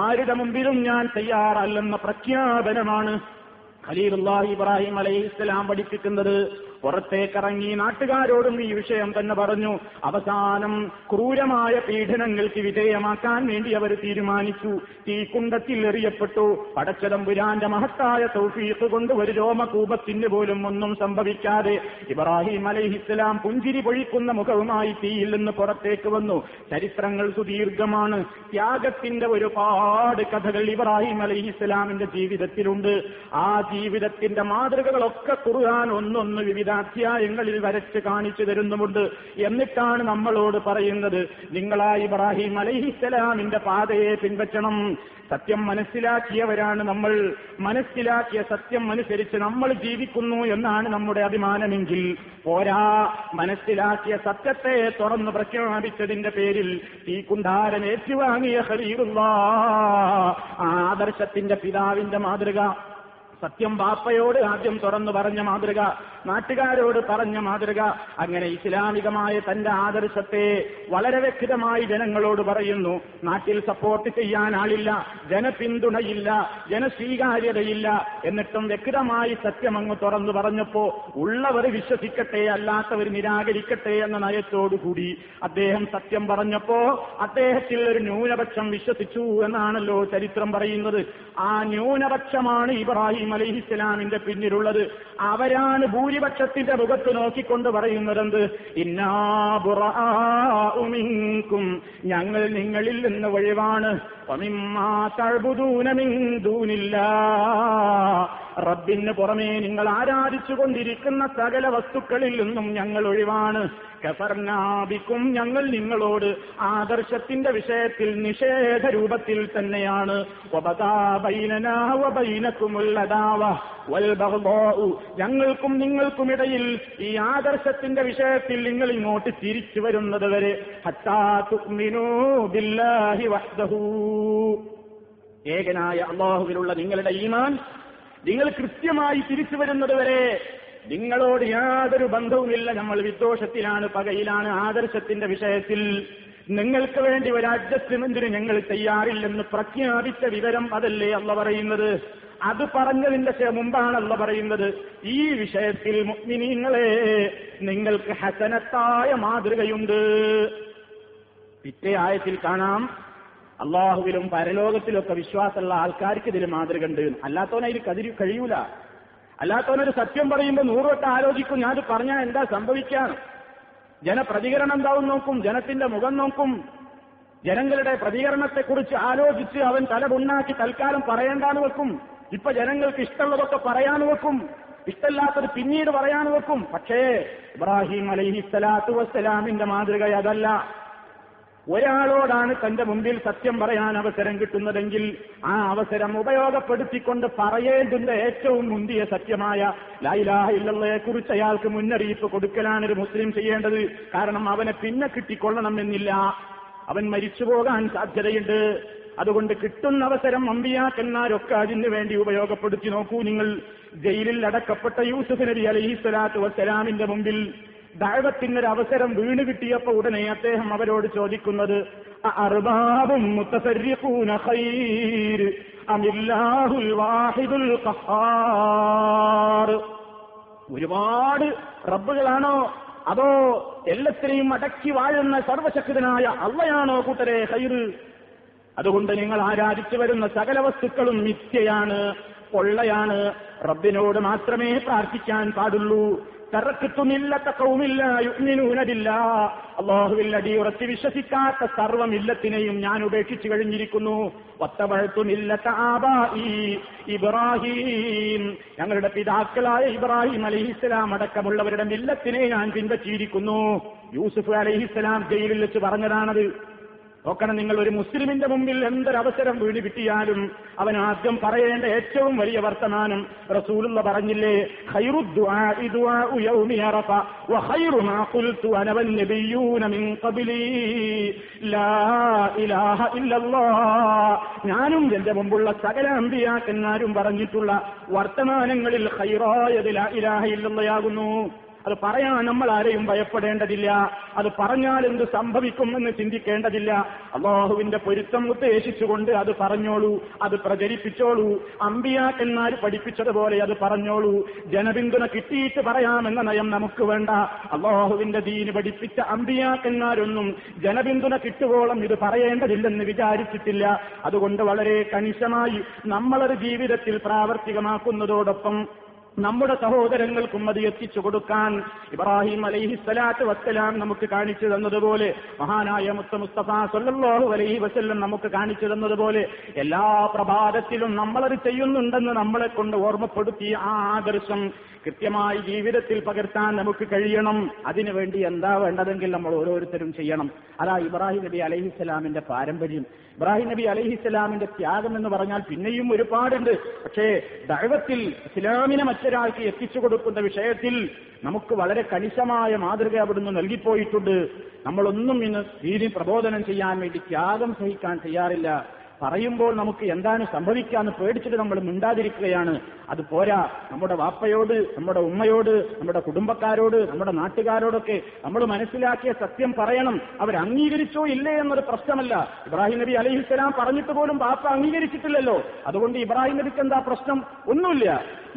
ആരുടെ മുമ്പിലും ഞാൻ തയ്യാറല്ലെന്ന പ്രഖ്യാപനമാണ് ഖലീലുല്ലാഹി ഇബ്രാഹിം അലൈഹിസ്സലാം പഠിപ്പിക്കുന്നത്. പുറത്തേക്കിറങ്ങി നാട്ടുകാരോടും ഈ വിഷയം തന്നെ പറഞ്ഞു. അവസാനം ക്രൂരമായ പീഡനങ്ങൾക്ക് വിധേയമാക്കാൻ വേണ്ടി അവർ തീരുമാനിച്ചു. തീക്കുണ്ടത്തിൽ എറിയപ്പെട്ടു. പടച്ചതമ്പുരാന്റെ മഹത്തായ തൗഫീഖ് കൊണ്ട് ഒരു രോമകൂപത്തിന് പോലും ഒന്നും സംഭവിക്കാതെ ഇബ്രാഹിം അലൈഹിസ്സലാം പുഞ്ചിരി പൊഴിക്കുന്ന മുഖവുമായി തീയിൽ നിന്ന് പുറത്തേക്ക് വന്നു. ചരിത്രങ്ങൾ സുദീർഘമാണ്. ത്യാഗത്തിന്റെ ഒരുപാട് കഥകൾ ഇബ്രാഹിം അലൈഹിസ്സലാമിന്റെ ജീവിതത്തിലുണ്ട്. ആ ജീവിതത്തിന്റെ മാതൃകകളൊക്കെ ഖുർആൻ ഒന്നൊന്ന് വിവിധ അധ്യായങ്ങളിൽ വരച്ച് കാണിച്ചു തരുന്നുമുണ്ട്. എന്നിട്ടാണ് നമ്മളോട് പറയുന്നത്, നിങ്ങളാ ഇബ്രാഹിം അലൈഹിസ്സലാമിന്റെ പാതയെ പിൻപറ്റണം. സത്യം മനസ്സിലാക്കിയവരാണ് നമ്മൾ. മനസ്സിലാക്കിയ സത്യം അനുസരിച്ച് നമ്മൾ ജീവിക്കുന്നു എന്നാണ് നമ്മുടെ അഭിമാനമെങ്കിൽ പോരാ, മനസ്സിലാക്കിയ സത്യത്തെ തുറന്നു പ്രഖ്യാപിച്ചതിന്റെ പേരിൽ ഈ കുണ്ടാരൻ ഏറ്റുവാങ്ങിയ ഖലീലുല്ലാഹ് ആദർശത്തിന്റെ പിതാവിന്റെ മാതൃക, സത്യം ബാപ്പയോട് ആദ്യം തുറന്നു പറഞ്ഞ മാതൃക, നാട്ടുകാരോട് പറഞ്ഞ മാതൃക, അങ്ങനെ ഇസ്ലാമികമായ തന്റെ ആദർശത്തെ വളരെ വ്യക്തമായി ജനങ്ങളോട് പറയുന്നു. നാട്ടിൽ സപ്പോർട്ട് ചെയ്യാൻ ആളില്ല, ജനപിന്തുണയില്ല, ജനസ്വീകാര്യതയില്ല, എന്നിട്ടും വ്യക്തമായി സത്യം അങ്ങ് തുറന്നു പറഞ്ഞപ്പോ ഉള്ളവർ വിശ്വസിക്കട്ടെ അല്ലാത്തവർ നിരാകരിക്കട്ടെ എന്ന നയത്തോടുകൂടി അദ്ദേഹം സത്യം പറഞ്ഞപ്പോ അദ്ദേഹത്തിൽ ഒരു ന്യൂനപക്ഷം വിശ്വസിച്ചു എന്നാണല്ലോ ചരിത്രം പറയുന്നത്. ആ ന്യൂനപക്ഷമാണ് ഇബ്രാഹിം അലൈഹിസ്സലാമിന്റെ പിന്നിലുള്ളത്. അവരാണ് ഭൂരിപക്ഷത്തിന്റെ മുഖത്ത് നോക്കിക്കൊണ്ട് പറയുന്നതെന്ത്, ഇന്നാ ബുറാഉ മിൻകും, ഞങ്ങൾ നിങ്ങളിൽ നിന്ന് ഒഴിവാണ്, വമിമ്മാ തഅ്ബുദൂന മിൻ ദൂനില്ലാഹ്, റബ്ബിന് പുറമേ നിങ്ങൾ ആരാധിച്ചുകൊണ്ടിരിക്കുന്ന സകല വസ്തുക്കളിൽ നിന്നും ഞങ്ങൾ ഒഴിവാണ്, കഫർനാ ബിക്കും, ഞങ്ങൾ നിങ്ങളോട് ആദർശത്തിന്റെ വിഷയത്തിൽ നിഷേധ രൂപത്തിൽ തന്നെയാണ്, വബദാ ബൈനനാ വബൈനകുമുൽ അദാവ വൽ ബഗ്ദാഉ, ഞങ്ങൾക്കും നിങ്ങൾക്കുമിടയിൽ ഈ ആദർശത്തിന്റെ വിഷയത്തിൽ നിങ്ങൾ ഇങ്ങോട്ട് തിരിച്ചു വരുന്നത് വരെ, ഹത്താ തുഅ്മിനൂ ബില്ലാഹി വഹ്ദഹു, ഏകനായ അല്ലാഹുവിലുള്ള നിങ്ങളുടെ ഈമാൻ നിങ്ങൾ കൃത്യമായി തിരിച്ചു വരുന്നത് വരെ നിങ്ങളോട് യാതൊരു ബന്ധവുമില്ല, നമ്മൾ വിദ്വേഷത്തിലാണ്, പകയിലാണ്, ആദർശത്തിന്റെ വിഷയത്തിൽ നിങ്ങൾക്ക് വേണ്ടി ഒരു അഡ്ജസ്റ്റ്മെന്റിന് ഞങ്ങൾ തയ്യാറില്ലെന്ന് പ്രഖ്യാപിച്ച വിവരം അതല്ലേ അള്ള പറയുന്നത്. അത് പറഞ്ഞതിന്റെ മുമ്പാണല്ലോ പറയുന്നത്, ഈ വിഷയത്തിൽ മുഅ്മിനീങ്ങളെ നിങ്ങൾക്ക് ഹസനത്തായ മാതൃകയുണ്ട്. പിറ്റേ ആയത്തിൽ കാണാം, അള്ളാഹുവിലും പരലോകത്തിലൊക്കെ വിശ്വാസമുള്ള ആൾക്കാർക്ക് ഇതിൽ മാതൃക ഉണ്ട്. അല്ലാത്തവനതിൽ കതിരി കഴിയൂല. അല്ലാത്തവനൊരു സത്യം പറയുമ്പോൾ നൂറുവട്ടം ആലോചിക്കും, ഞാനത് പറഞ്ഞാൽ എന്താ സംഭവിക്കാൻ, ജനപ്രതികരണം എന്താവും നോക്കും, ജനത്തിന്റെ മുഖം നോക്കും, ജനങ്ങളുടെ പ്രതികരണത്തെക്കുറിച്ച് ആലോചിച്ച് അവൻ തലപുണ്ണാക്കി തൽക്കാലം പറയേണ്ടാന്ന് വെക്കും, ഇപ്പൊ ജനങ്ങൾക്ക് ഇഷ്ടമുള്ളതൊക്കെ പറയാൻ വെക്കും, ഇഷ്ടമില്ലാത്തത് പിന്നീട് പറയാൻ വെക്കും. പക്ഷേ ഇബ്രാഹിം അലൈഹിസ്സലാത്തു വസ്സലാമിന്റെ മാതൃക അതല്ല. ഒരാളോടാണ് തന്റെ മുമ്പിൽ സത്യം പറയാൻ അവസരം കിട്ടുന്നതെങ്കിൽ ആ അവസരം ഉപയോഗപ്പെടുത്തിക്കൊണ്ട് പറയേണ്ടുന്ന ഏറ്റവും മുന്തിയ സത്യമായ ലാ ഇലാഹ ഇല്ലല്ലാഹയെ കുറിച്ച് അയാൾക്ക് മുന്നറിയിപ്പ് കൊടുക്കലാണ് ഒരു മുസ്ലിം ചെയ്യേണ്ടത്. കാരണം അവനെ പിന്നെ കിട്ടിക്കൊള്ളണമെന്നില്ല, അവൻ മരിച്ചു പോകാൻ സാധ്യതയുണ്ട്. അതുകൊണ്ട് കിട്ടുന്ന അവസരം അമ്പിയാക്കന്മാരൊക്കെ അതിനു വേണ്ടി ഉപയോഗപ്പെടുത്തി നോക്കൂ. നിങ്ങൾ ജയിലിൽ അടക്കപ്പെട്ട യൂസുഫ് നബി അലൈഹിസ്സലാത്തു വസ്സലാമിന്റെ മുമ്പിൽ ദഅവത്തിനൊരു അവസരം വീണ് കിട്ടിയപ്പോ ഉടനെ അദ്ദേഹം അവരോട് ചോദിക്കുന്നത്, അർബാബും മുതഫരിഖൂന ഖൈർ അമില്ലാഹുൽ വാഹിദുൽ ഖഹാർ, ഒരുപാട് റബ്ബുകളാണോ അതോ എല്ലാത്തിനെയും അടക്കി വാഴുന്ന സർവശക്തനായ അള്ളയാണോ കൂട്ടരെ ഖൈർ? അതുകൊണ്ട് നിങ്ങൾ ആരാധിച്ചു വരുന്ന സകല വസ്തുക്കളും മിഥ്യയാണ്, കൊള്ളയാണ്, റബ്ബിനോട് മാത്രമേ പ്രാർത്ഥിക്കാൻ പാടുള്ളൂ. അല്ലാഹുവിൽ അടിയുറച്ച് വിശ്വസിക്കാത്ത സർവ്വ മില്ലത്തിനെയും ഞാൻ ഉപേക്ഷിച്ചു കഴിഞ്ഞിരിക്കുന്നു. ഇബ്രാഹിം, ഞങ്ങളുടെ പിതാക്കളായ ഇബ്രാഹിം അലൈഹിസ്സലാം അടക്കമുള്ളവരുടെ മില്ലത്തിനെ ഞാൻ പിൻപറ്റിയിരിക്കുന്നു. യൂസുഫ് അലൈഹിസ്സലാം ജയിലിൽ വെച്ച് പറഞ്ഞതാണത്. നോക്കണം, നിങ്ങൾ ഒരു മുസ്ലിമിന്റെ മുമ്പിൽ എന്തൊരവസരം വീണ് കിട്ടിയാലും അവൻ ആദ്യം പറയേണ്ട ഏറ്റവും വലിയ വർത്തമാനം റസൂലുള്ള പറഞ്ഞില്ലേ, ഞാനും എന്റെ മുമ്പുള്ള സകല അമ്പിയാക്കന്മാരും പറഞ്ഞിട്ടുള്ള വർത്തമാനങ്ങളിൽ ഖൈറായത് ലാ ഇലാഹ ഇല്ലല്ലാഹുന്നു. അത് പറയാൻ നമ്മൾ ആരെയും ഭയപ്പെടേണ്ടതില്ല, അത് പറഞ്ഞാൽ എന്ത് സംഭവിക്കും എന്ന് ചിന്തിക്കേണ്ടതില്ല. അള്ളാഹുവിന്റെ പൊരുത്തം ഉദ്ദേശിച്ചുകൊണ്ട് അത് പറഞ്ഞോളൂ, അത് പ്രചരിപ്പിച്ചോളൂ. അമ്പിയാക്കന്മാർ പഠിപ്പിച്ചതുപോലെ അത് പറഞ്ഞോളൂ. ജനപിന്തുണ കിട്ടിയിട്ട് പറയാമെന്ന നയം നമുക്ക് വേണ്ട. അള്ളാഹുവിന്റെ ദീന് പഠിപ്പിച്ച അമ്പിയാക്കന്മാരൊന്നും ജനപിന്തുണ കിട്ടുവോളം ഇത് പറയേണ്ടതില്ലെന്ന് വിചാരിച്ചിട്ടില്ല. അതുകൊണ്ട് വളരെ കണിശമായി നമ്മളൊരു ജീവിതത്തിൽ പ്രാവർത്തികമാക്കുന്നതോടൊപ്പം നമ്മുടെ സഹോദരങ്ങൾക്കും അത് എത്തിച്ചു കൊടുക്കാൻ ഇബ്രാഹിം അലൈഹിസ്സലാത്തു വസ്സലാം നമുക്ക് കാണിച്ചു തന്നതുപോലെ, മഹാനായ മുസ്തഫ സല്ലല്ലാഹു അലൈഹി വസല്ലം നമുക്ക് കാണിച്ചു തന്നതുപോലെ എല്ലാ പ്രഭാതത്തിലും നമ്മളത് ചെയ്യുന്നുണ്ടെന്ന് നമ്മളെ കൊണ്ട് ഓർമ്മപ്പെടുത്തിയ ആ ആദർശം കൃത്യമായി ജീവിതത്തിൽ പകർത്താൻ നമുക്ക് കഴിയണം. അതിനുവേണ്ടി എന്താ വേണ്ടതെങ്കിൽ നമ്മൾ ഓരോരുത്തരും ചെയ്യണം. അതാ ഇബ്രാഹിം നബി അലൈഹിസ്സലാമിന്റെ പാരമ്പര്യം. ഇബ്രാഹിം നബി അലൈഹിസ്സലാമിന്റെ ത്യാഗം എന്ന് പറഞ്ഞാൽ പിന്നെയും ഒരുപാടുണ്ട്. പക്ഷേ ദഅവത്തിൽ ഇസ്ലാമിനെ മറ്റൊരാൾക്ക് എത്തിച്ചു കൊടുക്കുന്ന വിഷയത്തിൽ നമുക്ക് വളരെ കണിശമായ മാതൃക അവിടുന്ന് നൽകിപ്പോയിട്ടുണ്ട്. നമ്മളൊന്നും ഇന്ന് ദീനി പ്രബോധനം ചെയ്യാൻ വേണ്ടി ത്യാഗം സഹിക്കാൻ തയ്യാറില്ല. പറയുമ്പോൾ നമുക്ക് എന്താണ് സംഭവിക്കാന്ന് പേടിച്ചിട്ട് നമ്മൾ മിണ്ടാതിരിക്കുകയാണ്. അത് പോരാ, നമ്മുടെ വാപ്പയോട്, നമ്മുടെ ഉമ്മയോട്, നമ്മുടെ കുടുംബക്കാരോട്, നമ്മുടെ നാട്ടുകാരോടൊക്കെ നമ്മൾ മനസ്സിലാക്കിയ സത്യം പറയണം. അവരംഗീകരിച്ചോ ഇല്ലേ എന്നൊരു പ്രശ്നമല്ല. ഇബ്രാഹിം നബി അലൈഹിസ്സലാം പറഞ്ഞിട്ട് പോലും വാപ്പ അംഗീകരിച്ചിട്ടില്ലല്ലോ. അതുകൊണ്ട് ഇബ്രാഹിം നബിക്ക് എന്താ പ്രശ്നം? ഒന്നുമില്ല.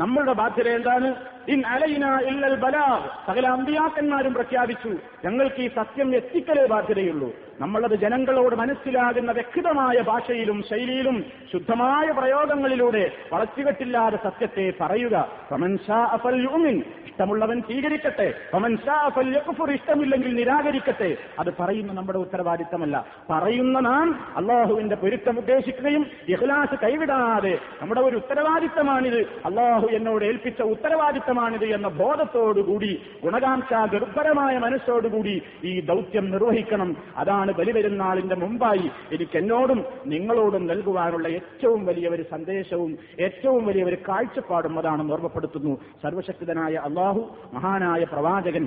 നമ്മളുടെ ബാധ്യത എന്താണ്? ഇൻ അലൈനാ ഇല്ലൽ ബലാഗ്. സകല അമ്പിയാക്കന്മാരും പ്രഖ്യാപിച്ചു, ഞങ്ങൾക്ക് ഈ സത്യം എത്തിക്കലേ ബാധ്യതയുള്ളൂ. നമ്മളത് ജനങ്ങളോട് മനസ്സിലാകുന്ന വ്യക്തമായ ഭാഷയിലും ശൈലിയിലും ശുദ്ധമായ പ്രയോഗങ്ങളിലൂടെ വളച്ചുകെട്ടില്ലാതെ സത്യത്തെ പറയുക. ഫമൻ ശാഅ ഫൽയുമിൻ, ഇഷ്ടമുള്ളവൻ സ്വീകരിക്കട്ടെ. ഫമൻ ശാഅ ഫൽയക്ഫുർ, ഇഷ്ടമില്ലെങ്കിൽ നിരാകരിക്കട്ടെ. അത് പറയുന്ന നമ്മുടെ ഉത്തരവാദിത്തമല്ല. പറയുന്ന നാം അള്ളാഹുവിന്റെ പൊരുത്തം ഉദ്ദേശിക്കുകയും ഇഖ്ലാസ് കൈവിടാതെ നമ്മുടെ ഒരു ഉത്തരവാദിത്തമാണിത്, അള്ളാഹു എന്നോട് ഏൽപ്പിച്ച ഉത്തരവാദിത്തമാണിത് എന്ന ബോധത്തോടുകൂടി ഗുണകാംക്ഷാ ഗർഭരമായ മനസ്സോടുകൂടി ഈ ദൗത്യം നിർവഹിക്കണം. അതാണ് ബലിപെരുന്നാളിന്റെ മുമ്പായി എനിക്ക് എന്നോടും നിങ്ങളോടും നൽകുവാനുള്ള ഏറ്റവും വലിയ ഒരു സന്ദേശവും ഏറ്റവും വലിയ ഒരു കാഴ്ചപ്പാടും അതാണെന്ന് ഓർമ്മപ്പെടുത്തുന്നു. സർവശക്തനായ അള്ളാഹു മഹാനായ പ്രവാചകൻ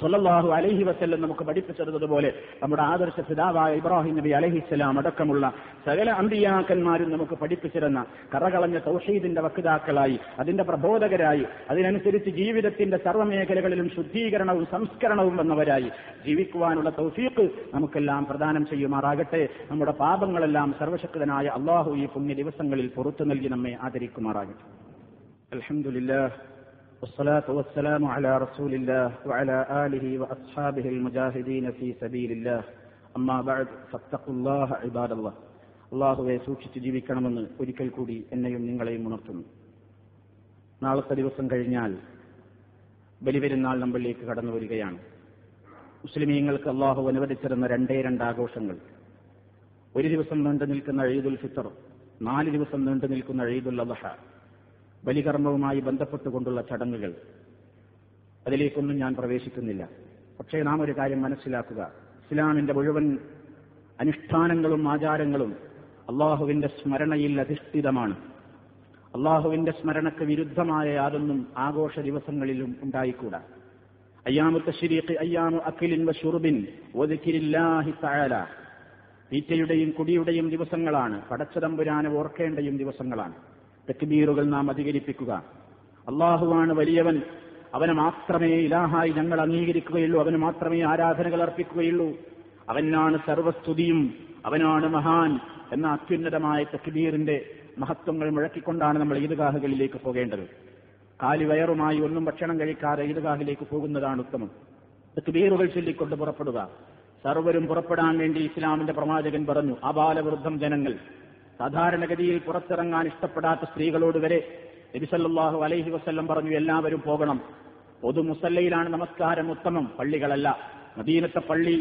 സല്ലല്ലാഹു അലൈഹി വസല്ലം നമുക്ക് പഠിപ്പിച്ചതുപോലെ നമ്മുടെ ആദർശ പിതാവായ ഇബ്രാഹിം നബി അലൈഹിസ്സലാം അടക്കമുള്ള സകല അമ്പിയാക്കന്മാരും നമുക്ക് പഠിപ്പിച്ചിരുന്ന കറകളഞ്ഞ തൗഹീദിന്റെ വക്താക്കളായി, അതിന്റെ പ്രബോധകരായി, അതിനനുസരിച്ച് ജീവിതത്തിന്റെ സർവ്വമേഖലകളിലും ശുദ്ധീകരണവും സംസ്കരണവും വന്നവരായി ജീവിക്കുവാനുള്ള തൗഫീഖ് നമുക്കെല്ലാം പ്രദാനം ചെയ്യുമാറാകട്ടെ. നമ്മുടെ പാപങ്ങളെല്ലാം സർവശക്തനായ അള്ളാഹു ഈ പുണ്യ ദിവസങ്ങളിൽ പുറത്തു നൽകി നമ്മെ ആദരിക്കുമാറാകട്ടെ. അൽഹംദുലില്ലാഹ്. والصلاة والسلام على رسول الله وعلى آله وأصحابه المجاهدين في سبيل الله أما بعد فاتقوا الله عباد الله. الله സൂക്ഷിച്ച് ജീവിക്കണമെന്ന് ഒരിക്കൽ കൂടി എന്നെയും നിങ്ങളെയും ഉണർത്തുന്നു. നാളത്തെ ദിവസം കഴിഞ്ഞാൽ ബലിപെരുന്നാൾ നമ്മളിലേക്ക് കടന്നു വരികയാണ്. മുസ്ലിമീങ്ങൾക്ക് അള്ളാഹു അനുവദിച്ചിരുന്ന രണ്ടേ രണ്ട് ആഘോഷങ്ങൾ, ഒരു ദിവസം നീണ്ടു നിൽക്കുന്ന ഈദുൽ ഫിത്ർ, നാല് ദിവസം നീണ്ടു നിൽക്കുന്ന ഈദുൽ അദ്ഹ, ബലികർമ്മവുമായി ബന്ധപ്പെട്ടുകൊണ്ടുള്ള ചടങ്ങുകൾ, അതിലേക്കൊന്നും ഞാൻ പ്രവേശിക്കുന്നില്ല. പക്ഷേ നാം ഒരു കാര്യം മനസ്സിലാക്കുക, ഇസ്ലാമിന്റെ മുഴുവൻ അനുഷ്ഠാനങ്ങളും ആചാരങ്ങളും അള്ളാഹുവിന്റെ സ്മരണയിൽ അധിഷ്ഠിതമാണ്. അള്ളാഹുവിന്റെ സ്മരണക്ക് വിരുദ്ധമായ യാതൊന്നും ആഘോഷ ദിവസങ്ങളിലും ഉണ്ടായിക്കൂടാ. അയ്യാമു തശ്രീഖ് അയ്യാമു അഖിലിൻ വശുർബിൻ വദിക്രില്ലാഹി തആല, തീറ്റയുടെയും കുടിയുടെയും ദിവസങ്ങളാണ്, പടച്ചതമ്പുരാനെ ഓർക്കേണ്ടയും ദിവസങ്ങളാണ്. തക്ബീറുകൾ നാം അധികരിപ്പിക്കുക. അള്ളാഹുവാണ് വലിയവൻ, അവന് മാത്രമേ ഇലാഹായി ഞങ്ങൾ അംഗീകരിക്കുകയുള്ളൂ, അവന് മാത്രമേ ആരാധനകൾ അർപ്പിക്കുകയുള്ളൂ, അവനാണ് സർവസ്തുതിയും, അവനാണ് മഹാൻ എന്ന അത്യുന്നതമായ തക്ബീറിന്റെ മഹത്വങ്ങൾ മുഴക്കിക്കൊണ്ടാണ് നമ്മൾ ഈദ്ഗാഹുകളിലേക്ക് പോകേണ്ടത്. കാലി വയറുമായി ഒന്നും ഭക്ഷണം കഴിക്കാതെ ഈദ്ഗാഹിലേക്ക് പോകുന്നതാണ് ഉത്തമം. തക്ബീറുകൾ ചൊല്ലിക്കൊണ്ട് പുറപ്പെടുക. സർവരും പുറപ്പെടാൻ വേണ്ടി ഇസ്ലാമിന്റെ പ്രവാചകൻ പറഞ്ഞു, ആബാലവൃദ്ധം ജനങ്ങൾ, സാധാരണഗതിയിൽ പുറത്തിറങ്ങാൻ ഇഷ്ടപ്പെടാത്ത സ്ത്രീകളോട് വരെ നബി സല്ലല്ലാഹു അലൈഹി വസല്ലം പറഞ്ഞു എല്ലാവരും പോകണം. പൊതുമുസല്ലയിലാണ് നമസ്കാരം ഉത്തമം, പള്ളികളല്ല. മദീനത്തെ പള്ളി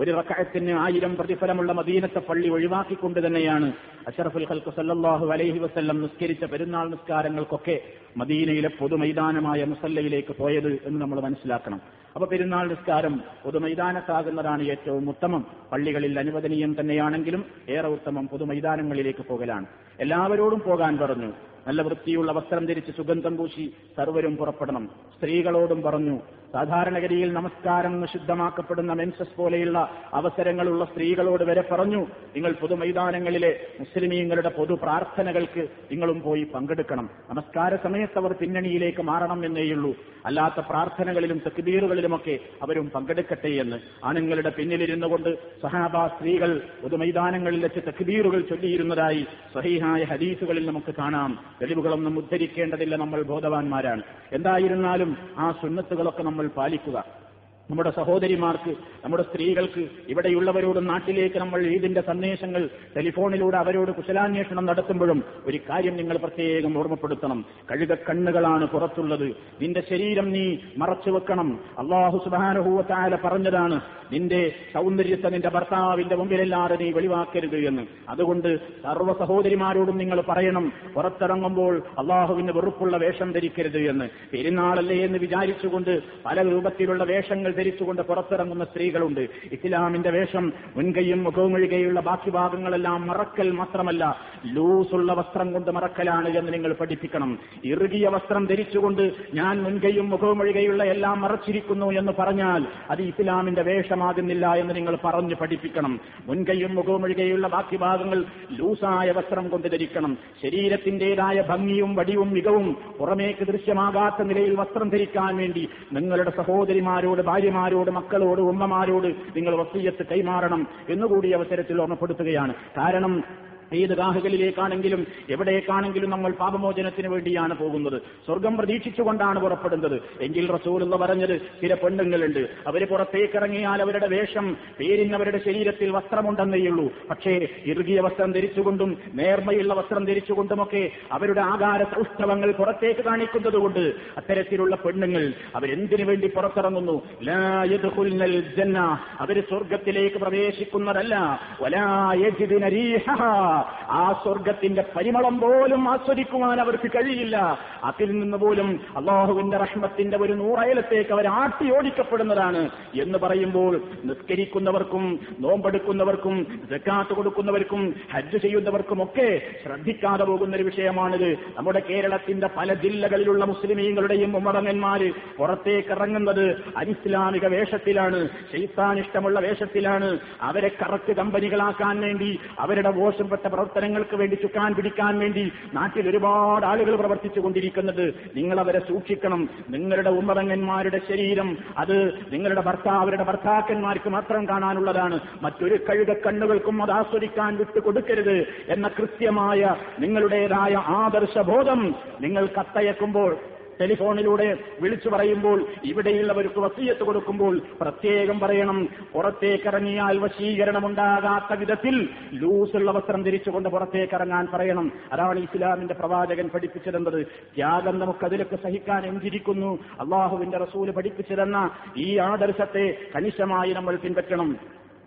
ഒരു റക്അത്തിന് ആയിരം പ്രതിഫലമുള്ള മദീനത്തെ പള്ളി ഒഴിവാക്കിക്കൊണ്ട് തന്നെയാണ് അഷ്റഫുൽ ഖൽഖ് സല്ലല്ലാഹു അലൈഹി വസല്ലം നിസ്കരിച്ച പെരുന്നാൾ നിസ്കാരങ്ങൾക്കൊക്കെ മദീനയിലെ പൊതുമൈതാനമായ മുസല്ലയിലേക്ക് പോയത് എന്ന് നമ്മൾ മനസ്സിലാക്കണം. അപ്പൊ പെരുന്നാൾ നിസ്കാരം പൊതുമൈതാനത്താകുന്നതാണ് ഏറ്റവും ഉത്തമം. പള്ളികളിൽ അനുവദനീയം തന്നെയാണെങ്കിലും ഏറെ ഉത്തമം പൊതുമൈതാനങ്ങളിലേക്ക് പോകലാണ്. എല്ലാവരോടും പോകാൻ പറഞ്ഞു. നല്ല വൃത്തിയുള്ള വസ്ത്രം ധരിച്ച് സുഗന്ധം പൂശി സർവരും പുറപ്പെടണം. സ്ത്രീകളോടും പറഞ്ഞു. സാധാരണഗതിയിൽ നമസ്കാരം നിഷിദ്ധമാക്കപ്പെടുന്ന മെൻസസ് പോലെയുള്ള അവസരങ്ങളുള്ള സ്ത്രീകളോട് വരെ പറഞ്ഞു, നിങ്ങൾ പൊതുമൈതാനങ്ങളിലെ മുസ്ലിമീങ്ങളുടെ പൊതു പ്രാർത്ഥനകൾക്ക് നിങ്ങളും പോയി പങ്കെടുക്കണം. നമസ്കാര സമയത്ത് അവർ പിന്നണിയിലേക്ക് മാറണം എന്നേയുള്ളൂ. അല്ലാത്ത പ്രാർത്ഥനകളിലും തക്ബീറുകളിലുമൊക്കെ അവരും പങ്കെടുക്കട്ടെ എന്ന്. ആണുങ്ങളുടെ പിന്നിലിരുന്നു കൊണ്ട് സഹാബ സ്ത്രീകൾ പൊതുമൈതാനങ്ങളിൽ വെച്ച് തക്ബീറുകൾ ചൊല്ലിയിരുന്നതായി സഹീഹായ ഹദീസുകളിൽ നമുക്ക് കാണാം. തെളിവുകളൊന്നും ഉദ്ധരിക്കേണ്ടതില്ല, നമ്മൾ ബോധവാന്മാരാണ്. എന്തായിരുന്നാലും ആ സുന്നത്തുകളൊക്കെ നമ്മൾ പാലിക്കുക. നമ്മുടെ സഹോദരിമാർക്ക്, നമ്മുടെ സ്ത്രീകൾക്ക്, ഇവിടെയുള്ളവരോട്, നാട്ടിലേക്ക് നമ്മൾ ഈദിന്റെ സന്ദേശങ്ങൾ ടെലിഫോണിലൂടെ അവരോട് കുശലാന്വേഷണം നടത്തുമ്പോഴും ഒരു കാര്യം നിങ്ങൾ പ്രത്യേകം ഓർമ്മപ്പെടുത്തണം. കഴുകക്കണ്ണുകളാണ് പുറത്തുള്ളത്. നിന്റെ ശരീരം നീ മറച്ചുവെക്കണം. അല്ലാഹു സുബ്ഹാനഹു വ തആല പറഞ്ഞതാണ്, നിന്റെ സൗന്ദര്യത്തെ നിന്റെ ഭർത്താവിന്റെ മുമ്പിലല്ലാതെ നീ വെളിവാക്കരുത് എന്ന്. അതുകൊണ്ട് സർവ്വ സഹോദരിമാരോടും നിങ്ങൾ പറയണം, പുറത്തിറങ്ങുമ്പോൾ അള്ളാഹുവിന് വെറുപ്പുള്ള വേഷം ധരിക്കരുത് എന്ന്. പെരുന്നാളല്ലേ എന്ന് വിചാരിച്ചുകൊണ്ട് പല രൂപത്തിലുള്ള വേഷങ്ങൾ ധരിച്ചുകൊണ്ട് പുറത്തിറങ്ങുന്ന സ്ത്രീകളുണ്ട്. ഇസ്ലാമിന്റെ വേഷം മുൻകൈയും മുഖവും ഒഴികെയുള്ള ബാക്കി ഭാഗങ്ങളെല്ലാം മറക്കൽ മാത്രമല്ല, ലൂസുള്ള വസ്ത്രം കൊണ്ട് മറക്കലാണ് എന്ന് നിങ്ങൾ പഠിപ്പിക്കണം. ഇറുകിയ വസ്ത്രം ധരിച്ചുകൊണ്ട് ഞാൻ മുൻകൈയും മുഖവും ഒഴികെയുള്ള എല്ലാം മറച്ചിരിക്കുന്നു എന്ന് പറഞ്ഞാൽ അത് ഇസ്ലാമിന്റെ വേഷമാകുന്നില്ല എന്ന് നിങ്ങൾ പറഞ്ഞു പഠിപ്പിക്കണം. മുൻകൈയും മുഖവും ഒഴികെയുള്ള ബാക്കി ഭാഗങ്ങൾ ലൂസായ വസ്ത്രം കൊണ്ട് ധരിക്കണം. ശരീരത്തിന്റേതായ ഭംഗിയും വടിവും മികവും പുറമേക്ക് ദൃശ്യമാകാത്ത നിലയിൽ വസ്ത്രം ധരിക്കാൻ വേണ്ടി നിങ്ങളുടെ സഹോദരിമാരോട്, ഭാര്യമാരോട്, മക്കളോട്, ഉമ്മമാരോട് നിങ്ങൾ വസീയത്ത് കൈമാറണം എന്നുകൂടി അവസരത്തിൽ ഓർമ്മപ്പെടുത്തുകയാണ്. കാരണം ഏത് ഗാഹുകളിലേക്കാണെങ്കിലും എവിടേക്കാണെങ്കിലും നമ്മൾ പാപമോചനത്തിന് വേണ്ടിയാണ് പോകുന്നത്. സ്വർഗം പ്രതീക്ഷിച്ചുകൊണ്ടാണ് പുറപ്പെടുന്നത് എങ്കിൽ റസൂലുള്ള പറഞ്ഞത്, ചില പെണ്ണുങ്ങളുണ്ട് അവർ പുറത്തേക്കിറങ്ങിയാൽ അവരുടെ വേഷം പേരിന്നവരുടെ ശരീരത്തിൽ വസ്ത്രമുണ്ടെന്നേയുള്ളൂ, പക്ഷേ ഇറുകിയ വസ്ത്രം ധരിച്ചുകൊണ്ടും നേർമയുള്ള വസ്ത്രം ധരിച്ചുകൊണ്ടുമൊക്കെ അവരുടെ ആകാര സൗഷ്ഠവങ്ങൾ പുറത്തേക്ക് കാണിക്കുന്നത് കൊണ്ട് അത്തരത്തിലുള്ള പെണ്ണുങ്ങൾ അവരെന്തിനു വേണ്ടി പുറത്തിറങ്ങുന്നു? ലാ യദ്ഖുൽനൽ ജന്ന, അവർ സ്വർഗത്തിലേക്ക് പ്രവേശിക്കുന്നതല്ല. വലാ യജിദുന റീഹഹാ, ആ സ്വർഗത്തിന്റെ പരിമളം പോലും ആസ്വദിക്കുവാൻ അവർക്ക് കഴിയില്ല. അതിൽ നിന്ന് പോലും അള്ളാഹുവിന്റെ റഹ്മത്തിന്റെ ഒരു നൂറയലത്തേക്ക് അവർ ആട്ടി ഓടിക്കപ്പെടുന്നതാണ് എന്ന് പറയുമ്പോൾ നിസ്കരിക്കുന്നവർക്കും നോമ്പെടുക്കുന്നവർക്കും സക്കാത്ത് കൊടുക്കുന്നവർക്കും ഹജ്ജ് ചെയ്യുന്നവർക്കും ഒക്കെ ശ്രദ്ധിക്കാതെ പോകുന്ന ഒരു വിഷയമാണിത്. നമ്മുടെ കേരളത്തിന്റെ പല ജില്ലകളിലുള്ള മുസ്ലിമീങ്ങളുടെയും ഉമ്മറങ്ങന്മാര് പുറത്തേക്ക് ഇറങ്ങുന്നത് അനിസ്ലാമിക വേഷത്തിലാണ്, ശൈത്താനിഷ്ടമുള്ള വേഷത്തിലാണ്. അവരെ കറക്റ്റ് കമ്പനികളാക്കാൻ വേണ്ടി, അവരുടെ മോശം പ്രവർത്തനങ്ങൾക്ക് വേണ്ടി, ചുക്കാൻ പിടിക്കാൻ വേണ്ടി നാട്ടിൽ ഒരുപാട് ആളുകൾ പ്രവർത്തിച്ചു കൊണ്ടിരിക്കുന്നത്. നിങ്ങൾ അവരെ സൂക്ഷിക്കണം. നിങ്ങളുടെ ഉമ്മറങ്ങന്മാരുടെ ശരീരം അത് നിങ്ങളുടെ ഭർത്താവ്, അവരുടെ ഭർത്താക്കന്മാർക്ക് മാത്രം കാണാനുള്ളതാണ്. മറ്റൊരു കഴുകക്കണ്ണുകൾക്കും അത് ആസ്വദിക്കാൻ വിട്ടുകൊടുക്കരുത് എന്ന കൃത്യമായ നിങ്ങളുടേതായ ആദർശബോധം നിങ്ങൾ കത്തയക്കുമ്പോൾ, ടെലിഫോണിലൂടെ വിളിച്ചു പറയുമ്പോൾ, ഇവിടെയുള്ളവർക്ക് വസീയത്ത് കൊടുക്കുമ്പോൾ പ്രത്യേകം പറയണം, പുറത്തേക്കിറങ്ങിയാൽ വശീകരണമുണ്ടാകാത്ത വിധത്തിൽ ലൂസുള്ള വസ്ത്രം ധരിച്ചുകൊണ്ട് പുറത്തേക്കിറങ്ങാൻ പറയണം. അതാണ് ഇസ്ലാമിന്റെ പ്രവാചകൻ പഠിപ്പിച്ചതെന്നത്. ത്യാഗം നമുക്കതിലൊക്കെ സഹിക്കാൻ എന്തിരിക്കുന്നു? അള്ളാഹുവിന്റെ റസൂല് പഠിപ്പിച്ചതെന്ന ഈ ആദർശത്തെ കണിശമായി നമ്മൾ പിൻപറ്റണം.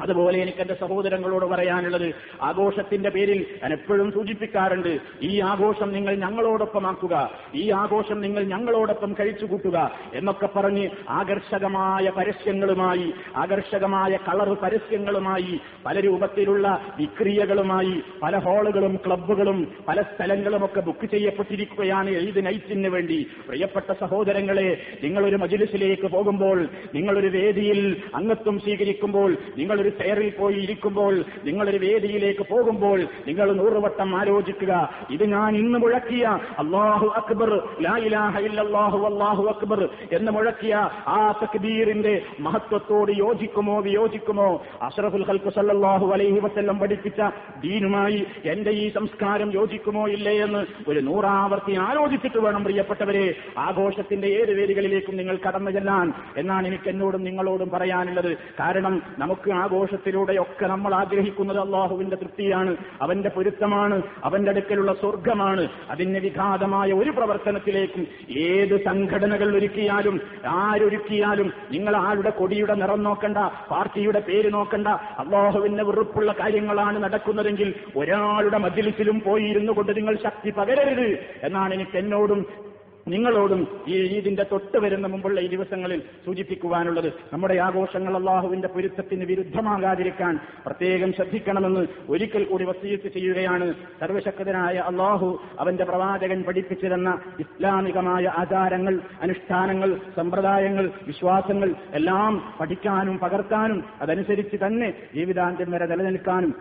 അതുപോലെ എനിക്ക് എന്റെ സഹോദരങ്ങളോട് പറയാനുള്ളത്, ആഘോഷത്തിന്റെ പേരിൽ ഞാൻ എപ്പോഴും സൂചിപ്പിക്കാറുണ്ട്, ഈ ആഘോഷം നിങ്ങൾ ഞങ്ങളോടൊപ്പമാക്കുക, ഈ ആഘോഷം നിങ്ങൾ ഞങ്ങളോടൊപ്പം കഴിച്ചുകൂട്ടുക എന്നൊക്കെ പറഞ്ഞ് ആകർഷകമായ പരസ്യങ്ങളുമായി, ആകർഷകമായ കളർ പരസ്യങ്ങളുമായി, പല രൂപത്തിലുള്ള വിക്രിയകളുമായി പല ഹോളുകളും ക്ലബ്ബുകളും പല സ്ഥലങ്ങളുമൊക്കെ ബുക്ക് ചെയ്യപ്പെട്ടിരിക്കുകയാണ് ഈദ് നൈറ്റിന് വേണ്ടി. പ്രിയപ്പെട്ട സഹോദരങ്ങളെ, നിങ്ങളൊരു മജ്‌ലിസിലേക്ക് പോകുമ്പോൾ, നിങ്ങളൊരു വേദിയിൽ അംഗത്വം സ്വീകരിക്കുമ്പോൾ, നിങ്ങൾ ഒരു ചെയറിൽ പോയി ഇരിക്കുമ്പോൾ, നിങ്ങളൊരു വേദിയിലേക്ക് പോകുമ്പോൾ നിങ്ങൾ നൂറുവട്ടം ആലോചിക്കുക, ഇത് ഞാൻ ഇന്ന് മുഴക്കിയ അല്ലാഹു അക്ബർ, ലാ ഇലാഹ ഇല്ലല്ലാഹു വല്ലാഹു അക്ബർ എന്ന് മുഴക്കിയ ആ തക്ബീറിന്റെ മഹത്വത്തോട് യോജിക്കുമോ വിയോജിക്കുമോ? അഷ്റഫുൽ ഖൽഖ് സല്ലല്ലാഹു അലൈഹി വസല്ലം പഠിപ്പിച്ച ദീനുമായി എന്റെ ഈ സംസ്കാരം യോജിക്കുമോ ഇല്ലേ എന്ന് ഒരു നൂറാവർത്തി ആലോചിച്ചിട്ട് വേണം പ്രിയപ്പെട്ടവരെ ആഘോഷത്തിന്റെ ഏത് വേദികളിലേക്കും നിങ്ങൾ കടന്നു ചെല്ലാൻ എന്നാണ് എനിക്ക് എന്നോടും നിങ്ങളോടും പറയാനുള്ളത്. കാരണം നമുക്ക് ആഘോഷം ആഘോഷത്തിലൂടെയൊക്കെ നമ്മൾ ആഗ്രഹിക്കുന്നത് അള്ളാഹുവിന്റെ തൃപ്തിയാണ്, അവന്റെ പൊരുത്തമാണ്, അവന്റെ അടുക്കലുള്ള സ്വർഗമാണ്. അതിന് വിഘാതമായ ഒരു പ്രവർത്തനത്തിലേക്കും ഏത് സംഘടനകൾ ഒരുക്കിയാലും ആരൊരുക്കിയാലും നിങ്ങൾ ആരുടെ കൊടിയുടെ നിറം നോക്കണ്ട, പാർട്ടിയുടെ പേര് നോക്കണ്ട. അള്ളാഹുവിന്റെ വെറുപ്പുള്ള കാര്യങ്ങളാണ് നടക്കുന്നതെങ്കിൽ ഒരാളുടെ മജ്‌ലിസിലും പോയി ഇരുന്നു കൊണ്ട് നിങ്ങൾ ശക്തി പകരരുത് എന്നാണ് എനിക്ക് എന്നോടും നിങ്ങളോടും ഈ ഈദിന്റെ തൊട്ട് വരുന്ന മുമ്പുള്ള ഈ ദിവസങ്ങളിൽ സൂചിപ്പിക്കുവാനുള്ളത്. നമ്മുടെ ആഘോഷങ്ങൾ അള്ളാഹുവിന്റെ പൊരുത്തത്തിന് വിരുദ്ധമാകാതിരിക്കാൻ പ്രത്യേകം ശ്രദ്ധിക്കണമെന്ന് ഒരിക്കൽ കൂടി വസീയത്ത് ചെയ്യുകയാണ്. സർവശക്തനായ അള്ളാഹു അവന്റെ പ്രവാചകൻ പഠിപ്പിച്ചു തന്ന ഇസ്ലാമികമായ ആചാരങ്ങൾ, അനുഷ്ഠാനങ്ങൾ, സമ്പ്രദായങ്ങൾ, വിശ്വാസങ്ങൾ എല്ലാം പഠിക്കാനും പകർത്താനും അതനുസരിച്ച് തന്നെ ജീവിതാന്ത്യം വരെ നിലനിൽക്കാനും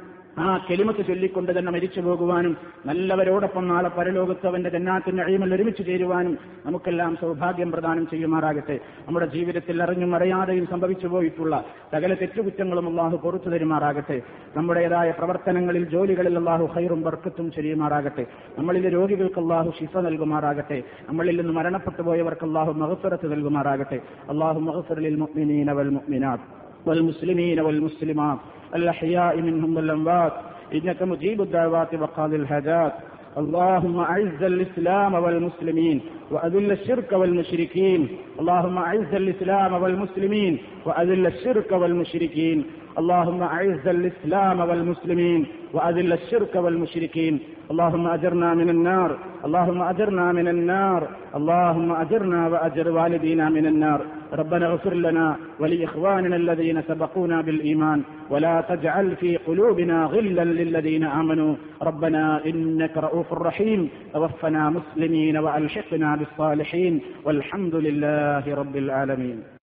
ആ കെലിമത്ത് ചൊല്ലിക്കൊണ്ട് തന്നെ മരിച്ചു പോകുവാനും നല്ലവരോടൊപ്പം നാളെ പരലോകത്ത് അവന്റെ ജന്നാത്തിന്റെ നഈമിൽ ഒരുമിച്ച് ചേരുവാനും നമുക്കെല്ലാം സൗഭാഗ്യം പ്രദാനം ചെയ്യുമാറാകട്ടെ. നമ്മുടെ ജീവിതത്തിൽ അറിഞ്ഞും അറിയാതെയും സംഭവിച്ചു പോയിട്ടുള്ള സകല തെറ്റുകുറ്റങ്ങളും അള്ളാഹു പൊറുത്തു തരുമാറാകട്ടെ. നമ്മുടേതായ പ്രവർത്തനങ്ങളിൽ, ജോലികളിൽ അള്ളാഹു ഖൈറും ബർക്കത്തും ചെയ്യുമാറാകട്ടെ. നമ്മളിലെ രോഗികൾക്ക് അള്ളാഹു ശിഫ നൽകുമാറാകട്ടെ. നമ്മളിൽ നിന്ന് മരണപ്പെട്ടു പോയവർക്ക് അള്ളാഹു മഗ്ഫിറത്ത് നൽകുമാറാകട്ടെ. അള്ളാഹു മഗ്ഫിർ ലിൽ മുഅ്മിനീന വൽ മുഅ്മിനാത്ത് വൽ മുസ്ലിമീന വൽ മുസ്ലിമാത്ത് الأحياء منهم والأموات إنك مجيب الدعوات وقاضي الحاجات اللهم أعز الإسلام والمسلمين وأذل الشرك والمشركين اللهم أعز الإسلام والمسلمين وأذل الشرك والمشركين اللهم أعز الإسلام والمسلمين وأذل الشرك والمشركين اللهم أجرنا من النار اللهم أجرنا من النار اللهم أجرنا وأجر والدينا من النار ربنا اغفر لنا ولإخواننا الذين سبقونا بالإيمان ولا تجعل في قلوبنا غلا للذين آمنوا ربنا إنك رؤوف رحيم توفنا مسلمين وألحقنا بالصالحين والحمد لله رب العالمين.